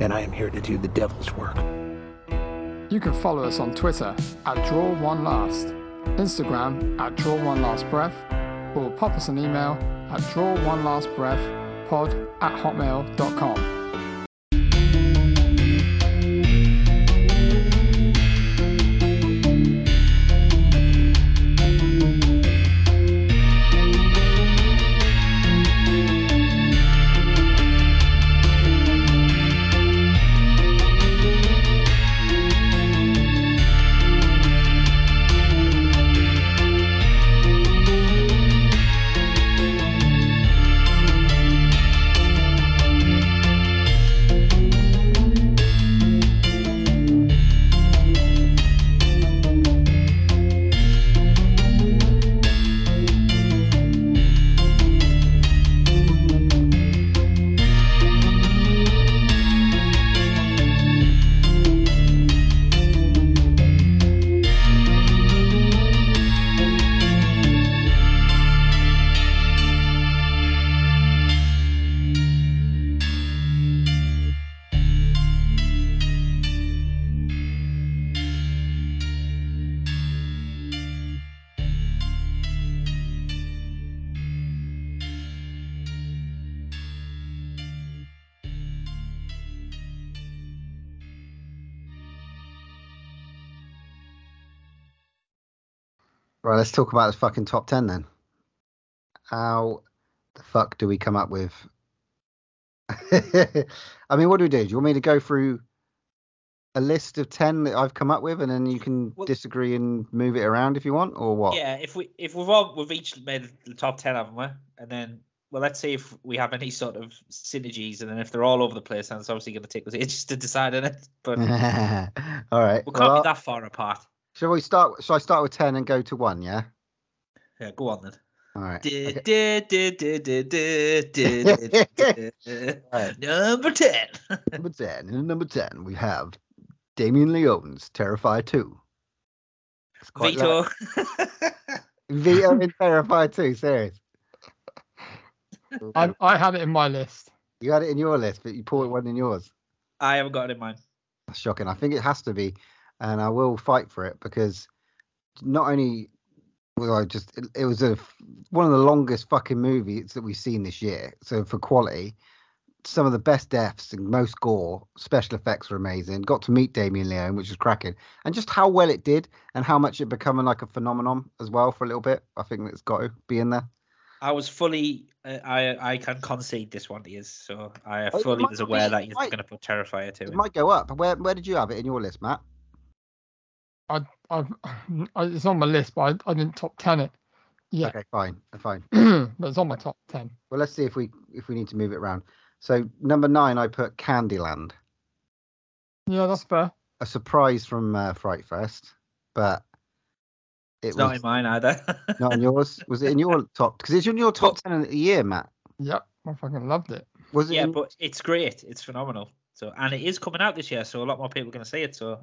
and I am here to do the devil's work. You can follow us on Twitter @DrawOneLast, Instagram @DrawOneLastBreath, or pop us an email at drawonelastbreathpod@hotmail.com. Right, let's talk about the fucking top 10 then. How the fuck do we come up with? I mean, what do we do? Do you want me to go through a list of 10 that I've come up with, and then you can disagree and move it around if you want, or what? Yeah, we've each made the top 10, haven't we? And then, well, let's see if we have any sort of synergies, and then if they're all over the place, then it's obviously going to take us ages to decide on it. But all right, we can't be that far apart. Shall we start? Shall I start with 10 and go to 1? Yeah. Yeah, go on then. All right. Number 10. Number 10. And number 10, we have Damien Leone's Terrifier 2. Vito. Vito in Terrifier 2, serious. I had it in my list. You had it in your list, but you poured one in yours. I haven't got it in mine. That's shocking. I think it has to be, and I will fight for it, because not only... it was one of the longest fucking movies that we've seen this year. So for quality, some of the best deaths and most gore, special effects were amazing. Got to meet Damien Leone, which was cracking, and just how well it did and how much it becoming like a phenomenon as well for a little bit. I think that's got to be in there. I was fully, I can concede this one is, so I fully was aware that you're going to put Terrifier 2. It might go up. Where did you have it in your list, Matt? It's on my list, but I didn't top 10 it. Yeah. Okay, fine. But it's on my top 10. Well, let's see if we need to move it around. So number 9, I put Candyland. Yeah, that's fair. A surprise from Fright Fest, but it's not in mine either. Not in yours. Was it in your top? Because it's in your top 10 of the year, Matt. Yep, I fucking loved it. Was it? Yeah, but it's great. It's phenomenal. So, and it is coming out this year, so a lot more people are going to see it. So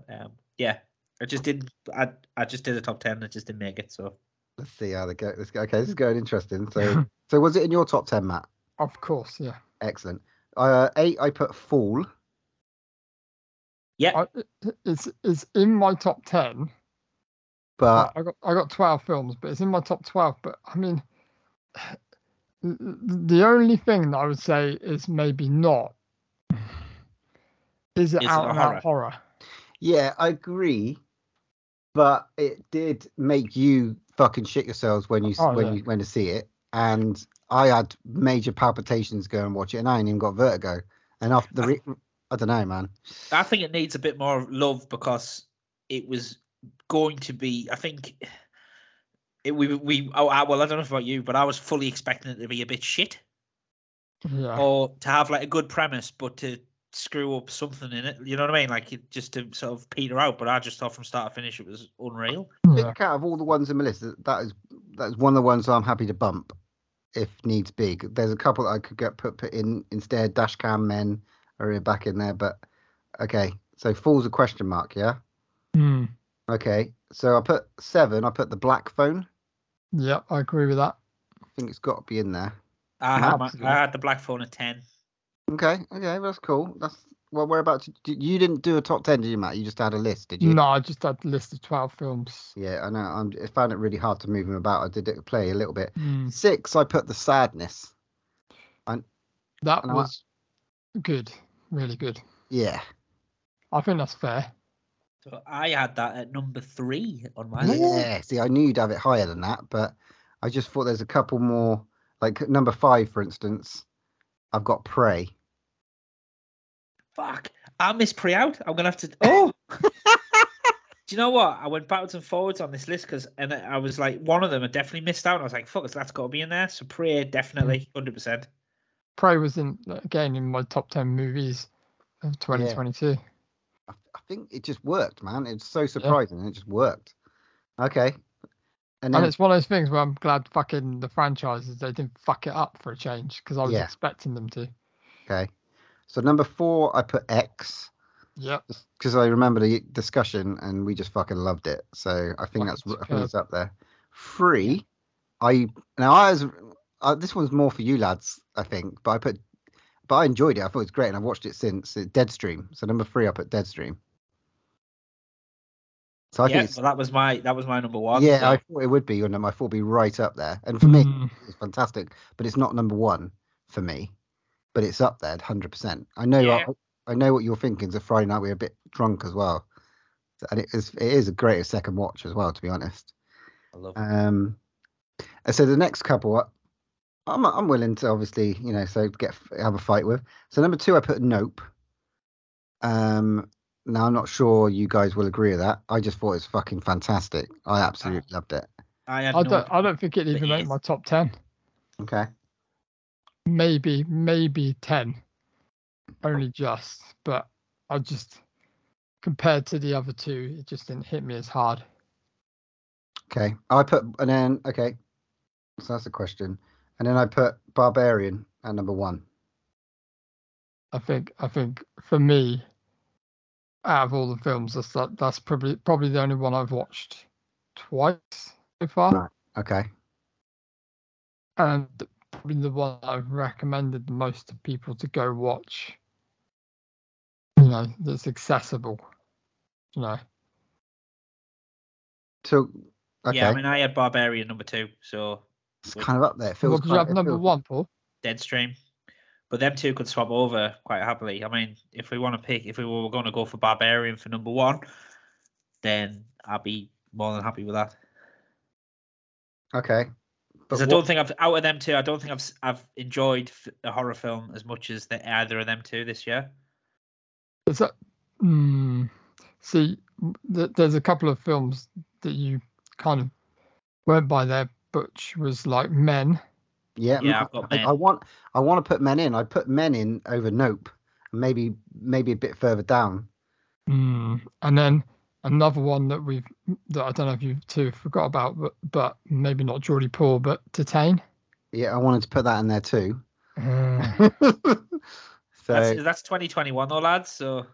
yeah. I just did a top 10. I just didn't make it. So let's see how they go. Okay, this is going interesting. So, so was it in your top 10, Matt? Of course, yeah. Excellent. 8, I put Fall. Yeah, it's in my top 10. But I got 12 films, but it's in my top 12. But I mean, the only thing that I would say is maybe not is it out and out horror. Yeah, I agree. But it did make you fucking shit yourselves when you went to see it, and I had major palpitations going and watch it, and I ain't even got vertigo. And after the, I don't know, man. I think it needs a bit more love, because it was going to be. I think well, I don't know about you, but I was fully expecting it to be a bit shit, or to have like a good premise, but to screw up something in it, you know what I mean, like it just to sort of peter out. But I just thought from start to finish it was unreal. I think out of all the ones in my list, that's one of the ones I'm happy to bump if needs be. There's a couple that I could get put in instead. Dashcam Men are back in there, but okay, so Fall's a question mark. Yeah. Okay, so I put 7, I put The Black Phone. Yeah, I agree with that. I think it's got to be in there. I had The Black Phone at 10. Okay, that's cool. That's well. Whereabouts? You didn't do a top 10, did you, Matt? You just had a list, did you? No, I just had a list of 12 films. Yeah, I know. I found it really hard to move them about. I did play a little bit. 6, I put The Sadness. That was good, really good. Yeah, I think that's fair. So I had that at number 3 on my list. Yeah, see, I knew you'd have it higher than that, but I just thought there's a couple more. Like number 5, for instance, I've got Prey. Fuck, I miss Prey out. I'm going to have to... Oh! Do you know what? I went backwards and forwards on this list, and I was like, one of them I definitely missed out. And I was like, fuck, that's got to be in there. So Prey, definitely, 100%. Prey was, in my top 10 movies of 2022. Yeah. I think it just worked, man. It's so surprising. Yeah. It just worked. Okay. And it's one of those things where I'm glad fucking the franchises, they didn't fuck it up for a change, because I was expecting them to. Okay. So number 4, I put X. Yeah. Because I remember the discussion and we just fucking loved it. So I think it's up there. 3, this one's more for you lads, I think, but I enjoyed it. I thought it was great, and I've watched it since. Deadstream. So number 3, I put Deadstream. So that was my number 1. Yeah, so I thought it would be your number. I thought it'd be right up there. And for me, it's fantastic. But it's not number 1 for me. But it's up there, 100%. I know. Yeah. I know what you're thinking. It's a Friday night. We're a bit drunk as well, and it is a greater second watch as well, to be honest. I love it. So the next couple, I'm willing to obviously, you know, so have a fight with. So number two, I put Nope. Now, I'm not sure you guys will agree with that. I just thought it's fucking fantastic. I absolutely loved it. I don't think it even made my top 10. Okay. Maybe 10. Only just. But I just, compared to the other two, it just didn't hit me as hard. Okay. So that's the question. And then I put Barbarian at number one. I think for me, out of all the films, that's probably the only one I've watched twice so far. Right. Okay. And probably the one I've recommended the most to people to go watch. You know, that's accessible. You know. So, okay. Yeah, I mean, I had Barbarian number two, so it's kind of up there. Well, because you have number one, Paul. Deadstream. But them two could swap over quite happily. I mean, if we want to pick, if we were going to go for Barbarian for number one, then I'd be more than happy with that. Okay. Because I don't think I've enjoyed a horror film as much as either of them two this year. Is that? See, there's a couple of films that you kind of went by there, which was like Men. Yeah, I've got Men. I want to put Men in. I put Men in over Nope, maybe a bit further down. And then another one that I don't know if you two forgot about, but maybe not Geordie Paul, but Detain. Yeah, I wanted to put that in there too. So that's 2021 though, lads. So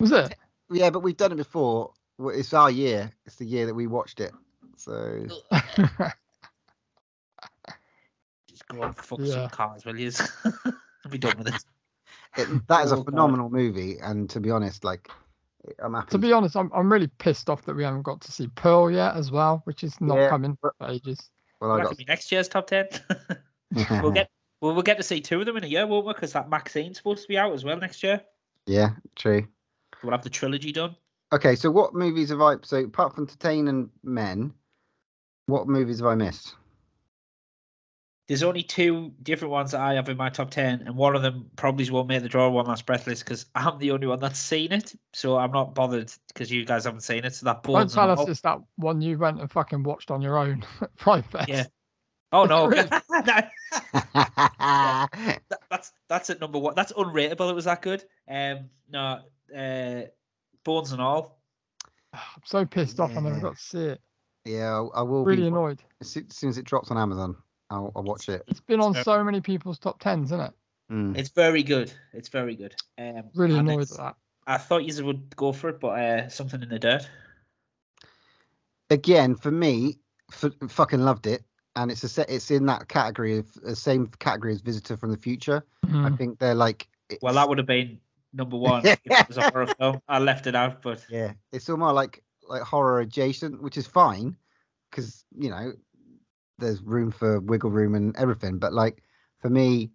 was it? Yeah, but we've done it before. It's our year. It's the year that we watched it. So. Go on, fuck some cars, will you? Be done with this. That is a phenomenal movie, and to be honest, like, I'm happy. To be honest, I'm really pissed off that we haven't got to see Pearl yet as well, which is not coming for ages. Well, I got next year's top 10. We'll get to see two of them in a year, won't we? Because that Maxine's supposed to be out as well next year. Yeah, true. We'll have the trilogy done. Okay, so what movies have I? So apart from Detain and Men, what movies have I missed? There's only two different ones that I have in my top 10, and one of them probably won't make the Draw One Last Breath list because I'm the only one that's seen it, so I'm not bothered because you guys haven't seen it. So that don't tell us it's that one you went and fucking watched on your own at Fright Fest. Yeah. Oh no. That's at number one. That's unrateable. It was that good. Bones and All. I'm so pissed off. I never got to see it. Yeah, I will. Really be annoyed as soon as it drops on Amazon. I'll watch it. It's been on so many people's top tens, isn't it? It's very good. It's very good. Really annoyed at that. I thought you would go for it, but something in the dirt. Again, for me, fucking loved it, and it's in that category of the same category as Visitor from the Future. I think they're like. Well, that would have been number one. If it was a horror film. I left it out, but yeah, it's almost like horror adjacent, which is fine because you know. There's room for wiggle room and everything, but like for me,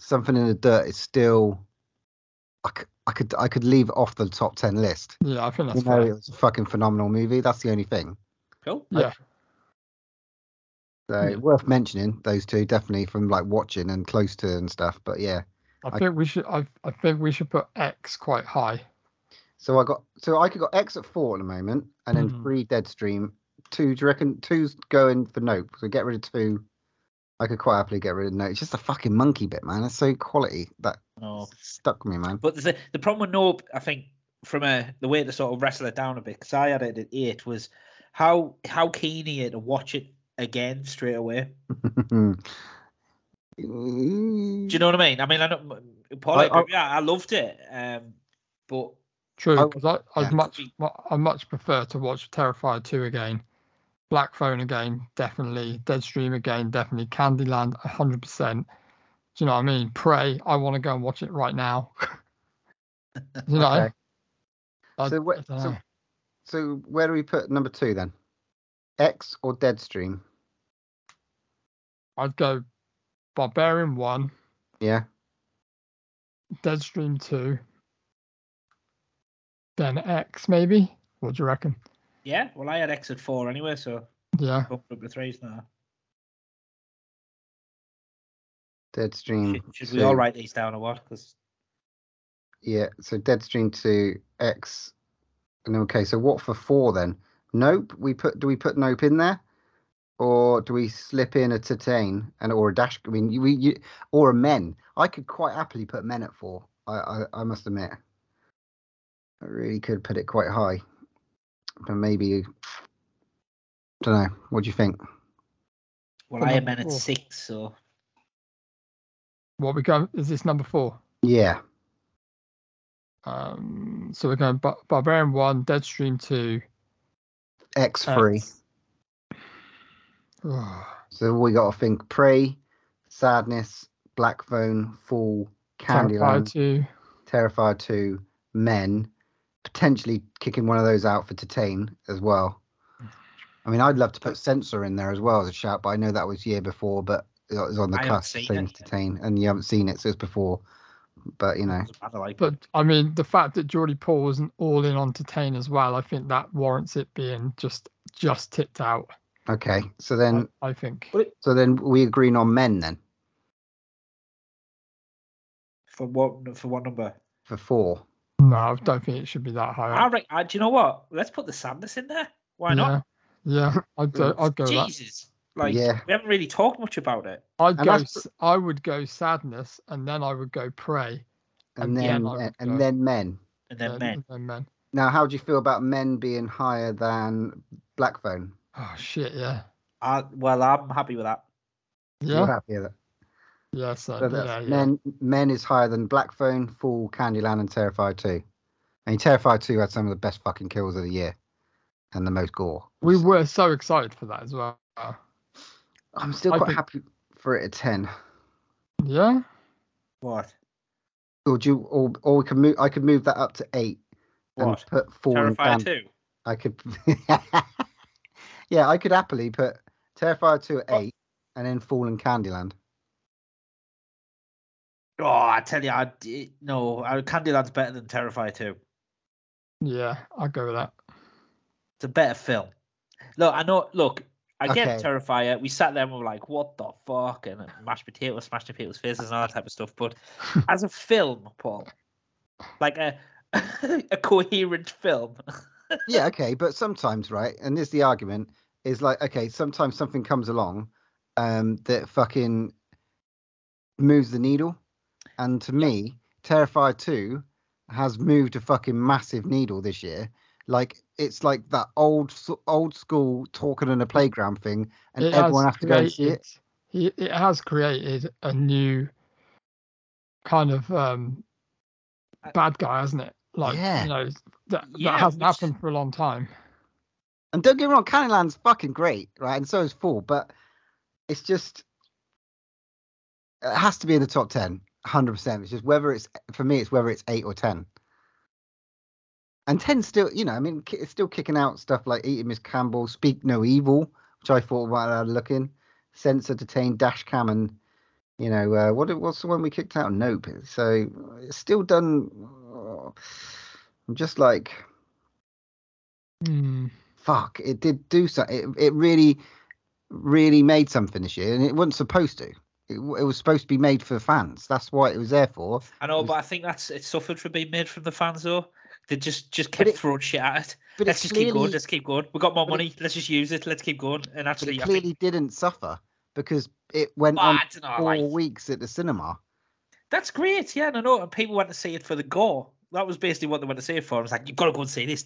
Something in the Dirt is still. I could leave it off the top 10 list. Yeah, I think that's fair. It was a fucking phenomenal movie. That's the only thing. Cool. Yeah. So worth mentioning those two definitely from like watching and close to and stuff. But yeah, I think we should put X quite high. So I got X at 4 at the moment, and then 3 Deadstream. 2, do you reckon 2's going for Nope? So get rid of 2. I could quite happily get rid of Nope. It's just the fucking monkey bit, man. It's so quality that stuck me, man. But the problem with Nope, I think, from the way to sort of wrestle it down a bit, because I had it at 8, was how keen are you to watch it again straight away? Do you know what I mean? I mean, I loved it, but. True, because I much prefer to watch Terrifier 2 again, Black Phone again, definitely, Deadstream again, definitely, Candyland 100%. Do you know what I mean? Prey, I want to go and watch it right now. You know? Okay. So where do we put number 2 then? X or Deadstream? I'd go Barbarian 1. Yeah. Deadstream 2. Then X, maybe? What do you reckon? Yeah, well, I had X at 4 anyway, so. Yeah. Up the threes now. Deadstream. Should we all write these down or what? Cause... Yeah, so Deadstream 2, X. And okay, so what for 4 then? Nope. Do we put Nope in there? Or do we slip in a Tatane and or a Dash? I mean, or a Men. I could quite happily put Men at 4. I must admit, I really could put it quite high. But maybe, I don't know. What do you think? Well, I am Men at 6. So what we go? Is this number 4? Yeah. So we're going Barbarian 1, Deadstream 2, X3. So we got to think Prey, Sadness, Black Phone, Fall, Candyland, Terrifier 2, Men, potentially kicking one of those out for Tatane as well. I mean, I'd love to put Censor in there as well as a shout, but I know that was year before, but it was on the cusp of things Tatane, and you haven't seen it, so it's before. But, you know. But, I mean, the fact that Geordie Paul wasn't all in on Tatane as well, I think that warrants it being just tipped out. Okay, so then. I think. So then we agreeing on Men then? For what number? For 4. No, I don't think it should be that high. Do you know what? Let's put the Sadness in there. Why not? Yeah, I'd go. Jesus. We haven't really talked much about it. I would go Sadness, and then I would go Prey, and then Men. Now, how do you feel about Men being higher than Black Phone? Oh shit, yeah. I'm happy with that. Yeah. You're happy with it. Yeah, Men is higher than Black Phone, Fall, Candyland, and Terrifier 2. I mean, Terrifier 2 had some of the best fucking kills of the year and the most gore. We were so excited for that as well. I'm still quite happy for it at 10. Yeah. What? Or we can move. I could move that up to 8. What? And put 4. Terrifier 2. I could. Yeah, I could happily put Terrifier 2 at 8, and then Fall and Candyland. Oh, I tell you, Candyland's better than Terrifier 2. Yeah, I'll go with that. It's a better film. Look, I know. Look, I get Terrifier. We sat there and we were like, "What the fuck?" and mashed potatoes, faces, and all that type of stuff. But as a film, Paul, like a coherent film. Yeah, okay, but sometimes, right? And this is the argument: is like, okay, sometimes something comes along that fucking moves the needle. And to me, Terrifier 2 has moved a fucking massive needle this year. Like, it's like that old school talking on a playground thing, and everyone has to go and see it. It has created a new kind of bad guy, hasn't it? Like, that hasn't happened for a long time. And don't get me wrong, Candyland's fucking great, right? And so is Fall, but it's just... It has to be in the top 10, 100%. It's just whether it's 8 or 10. And 10 still, you know, I mean, it's still kicking out stuff like Eating Miss Campbell, Speak No Evil, which I thought about looking, Censor, Detain, Dash Cam, and, you know, what's the one we kicked out? Nope. So it's still done. Oh, I'm just like, fuck, it did do something. It really, really made something this year, and it wasn't supposed to. It was supposed to be made for fans. That's what it was there for. I know, but I think it suffered from being made from the fans, though. They just kept throwing shit at it. But let's just keep going. Let's keep going. We got more money. Let's just use it. Let's keep going. And actually, but it clearly didn't suffer because it went on 4 weeks at the cinema. That's great. Yeah, no. And people went to see it for the gore. That was basically what they went to see it for. It was like, you've got to go and see this.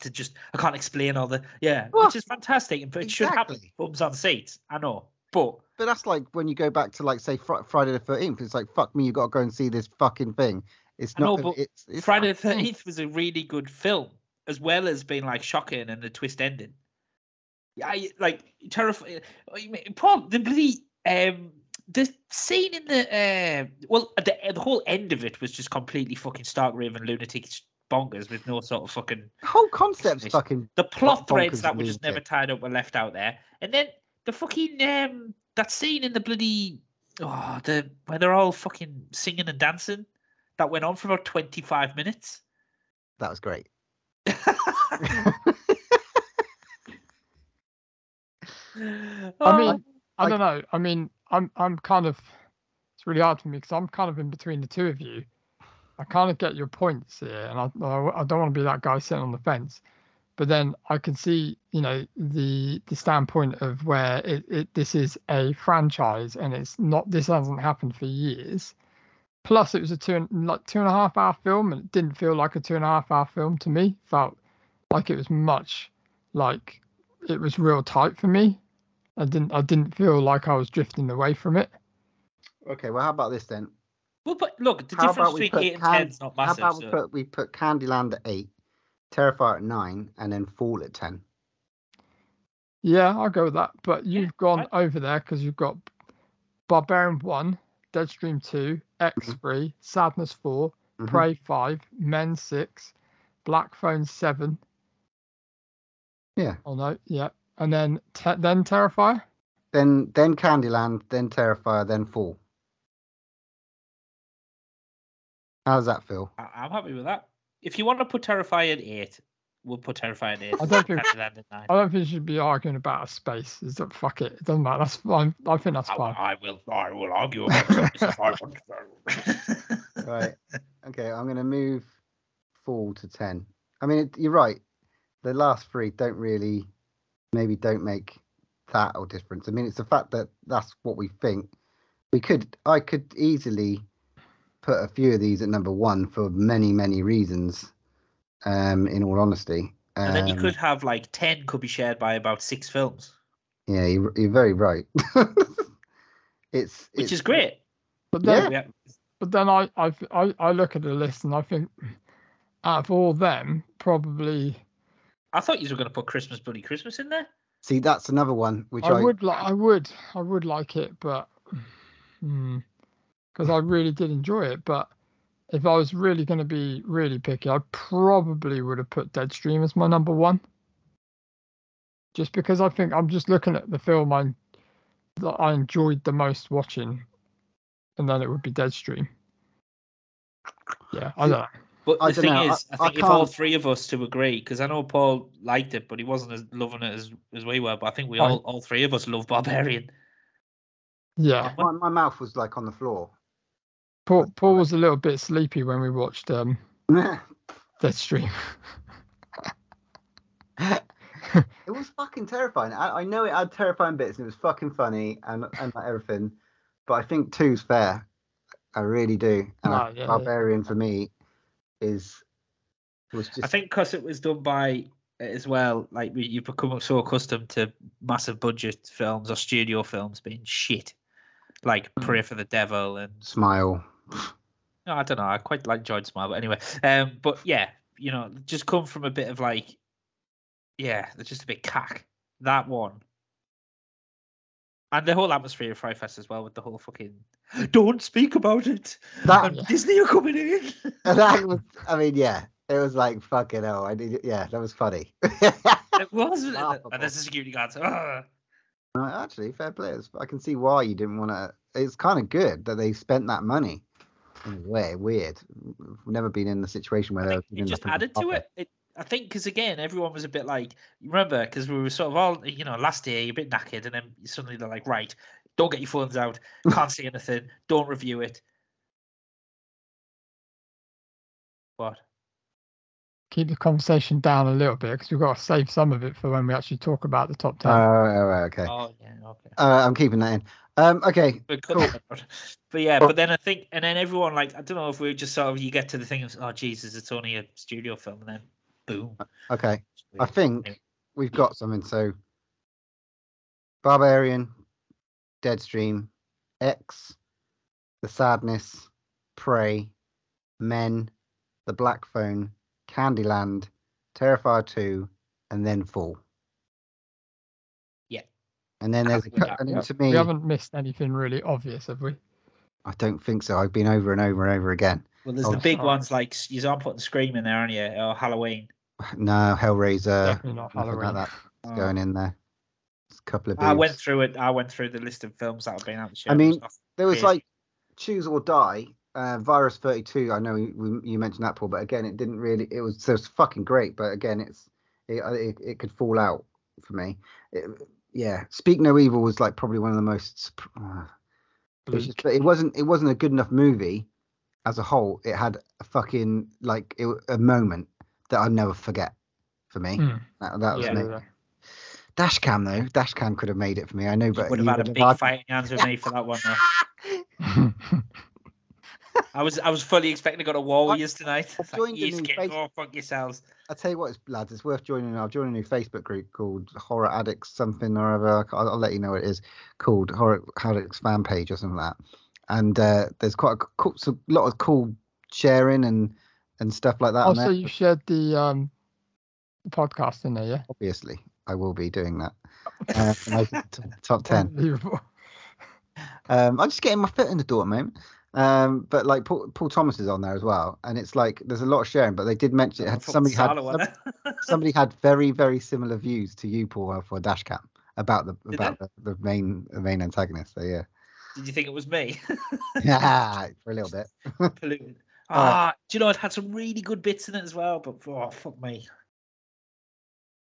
I can't explain all the. Yeah, well, which is fantastic. But it should happen. Bums on seats. I know. But that's like when you go back to, like, say, Friday the 13th. It's like, fuck me, you got to go and see this fucking thing. It's Friday the 13th was a really good film, as well as being, like, shocking and the twist ending. Yeah, like, terrifying. Paul, the bloody the scene in the whole end of it was just completely fucking stark raving lunatic bonkers with no sort of fucking the whole concept's finish. Fucking the plot threads that were just never tied up were left out there, and then. The fucking that scene in the bloody where they're all fucking singing and dancing that went on for about 25 minutes. That was great. I mean, I don't know. I mean, I'm kind of, it's really hard for me because I'm kind of in between the two of you. I kind of get your points here, and I don't want to be that guy sitting on the fence. But then I can see, you know, the standpoint of where this is a franchise, and it's not, this hasn't happened for years. Plus, it was a 2.5 hour film, and it didn't feel like a 2.5 hour film to me. Felt like it was much, like it was real tight for me. I didn't feel like I was drifting away from it. Okay, well, how about this then? We'll put, look, the how difference between 8 and 10 is not massive. How about we put Candyland at 8, Terrifier at 9, and then Fall at 10? Yeah, I'll go with that. But you've gone over there because you've got Barbarian 1, Deadstream 2, X 3, mm-hmm. Sadness 4, mm-hmm. Prey 5, Men 6, Black Phone 7. Yeah. Oh, no, yeah. And then Terrifier? Then Candyland, then Terrifier, then Fall. How does that feel? I'm happy with that. If you want to put Terrifier at 8, we'll put Terrifier at 8. I don't think you should be arguing about a space. It's like, fuck it. It doesn't matter. That's fine. I think that's fine. I will argue about it. Right. Okay, I'm going to move Fall to 10. I mean, you're right. The last three don't make that or difference. I mean, it's the fact that that's what we think. I could easily put a few of these at number 1 for many, many reasons, in all honesty. And then you could have, like, 10 could be shared by about 6 films. Yeah, you're very right. Which is great. But then, I look at the list and I think, out of all them, probably... I thought you were going to put Christmas Bloody Christmas in there. See, that's another one which I would like it, but... because I really did enjoy it, but if I was really going to be really picky, I probably would have put Deadstream as my number 1. Just because I think I'm just looking at the film that I enjoyed the most watching, and then it would be Deadstream. Yeah, I don't know. But the thing is, I think if all three of us to agree, because I know Paul liked it, but he wasn't as loving it as we were, but I think we all three of us love Barbarian. Yeah. My mouth was like on the floor. Paul was a little bit sleepy when we watched Deadstream. It was fucking terrifying. I know it had terrifying bits and it was fucking funny and like everything, but I think 2's fair. I really do. And Barbarian for me was just. I think because it was done by as well, like you become so accustomed to massive budget films or studio films being shit. Like Pray for the Devil and Smile. No, I don't know. I quite enjoyed Smile, but anyway. But yeah, you know, just come from a bit of like, yeah, they're just a bit cack. That one, and the whole atmosphere of Fright Fest as well, with the whole fucking don't speak about it. Disney are coming in. That was, I mean, yeah, it was like fucking hell. That was funny. It was, and there's a security guard. Actually, fair play. I can see why you didn't want to. It's kind of good that they spent that money. Way weird. We've never been in the situation where they just added to it. I think because again, everyone was a bit like, remember, because we were sort of all, you know, last year you're a bit knackered, and then suddenly they're like, right, don't get your phones out, can't see anything, don't review it. What? Keep the conversation down a little bit because we've got to save some of it for when we actually talk about the top 10. All right, okay. Oh, yeah, okay. I'm keeping that in. Okay. Cool. But yeah, but then I think, and then everyone, like, I don't know if we just sort of, you get to the thing of, oh, Jesus, it's only a studio film, and then boom. Okay. I think we've got something. So, Barbarian, Deadstream, X, The Sadness, Prey, Men, The Black Phone, Candyland, Terrifier 2, and then Fall. Yeah. And then there's to me, we haven't missed anything really obvious, have we? I don't think so. I've been over and over and over again. Well, there's the big ones like you aren't putting Scream in there, aren't you? Or Halloween. No, Hellraiser. Definitely not Halloween. Like that. It's going in there. It's a couple of. I went through it. I went through the list of films that have been out. I mean, there was like Choose or Die. Virus 32, I know you mentioned that, Paul, but again, it didn't really. It was fucking great, but again, it could fall out for me. yeah, Speak No Evil was like probably one of the most. It wasn't a good enough movie as a whole. It had a fucking a moment that I'll never forget for me. That was me. Dashcam though, Dashcam could have made it for me. I know, but would have had a big fight hands with me for that one. Though. I was fully expecting to go to war with you tonight. Fuck yourselves. I tell you what, lads, it's worth joining. I've joined a new Facebook group called Horror Addicts something or other. I'll let you know what it is called, Horror Addicts fan page or something like that. And there's quite a lot of cool sharing and stuff like that. Also, you shared the podcast in there, yeah? Obviously, I will be doing that. Top 10. I'm just getting my foot in the door at the moment. But like Paul Thomas is on there as well, and it's like there's a lot of sharing. But they did mention it had somebody had very, very similar views to you, Paul, for Dashcam about the main antagonist. So yeah. Did you think it was me? Yeah, for a little bit. Do you know, I'd had some really good bits in it as well, but fuck me.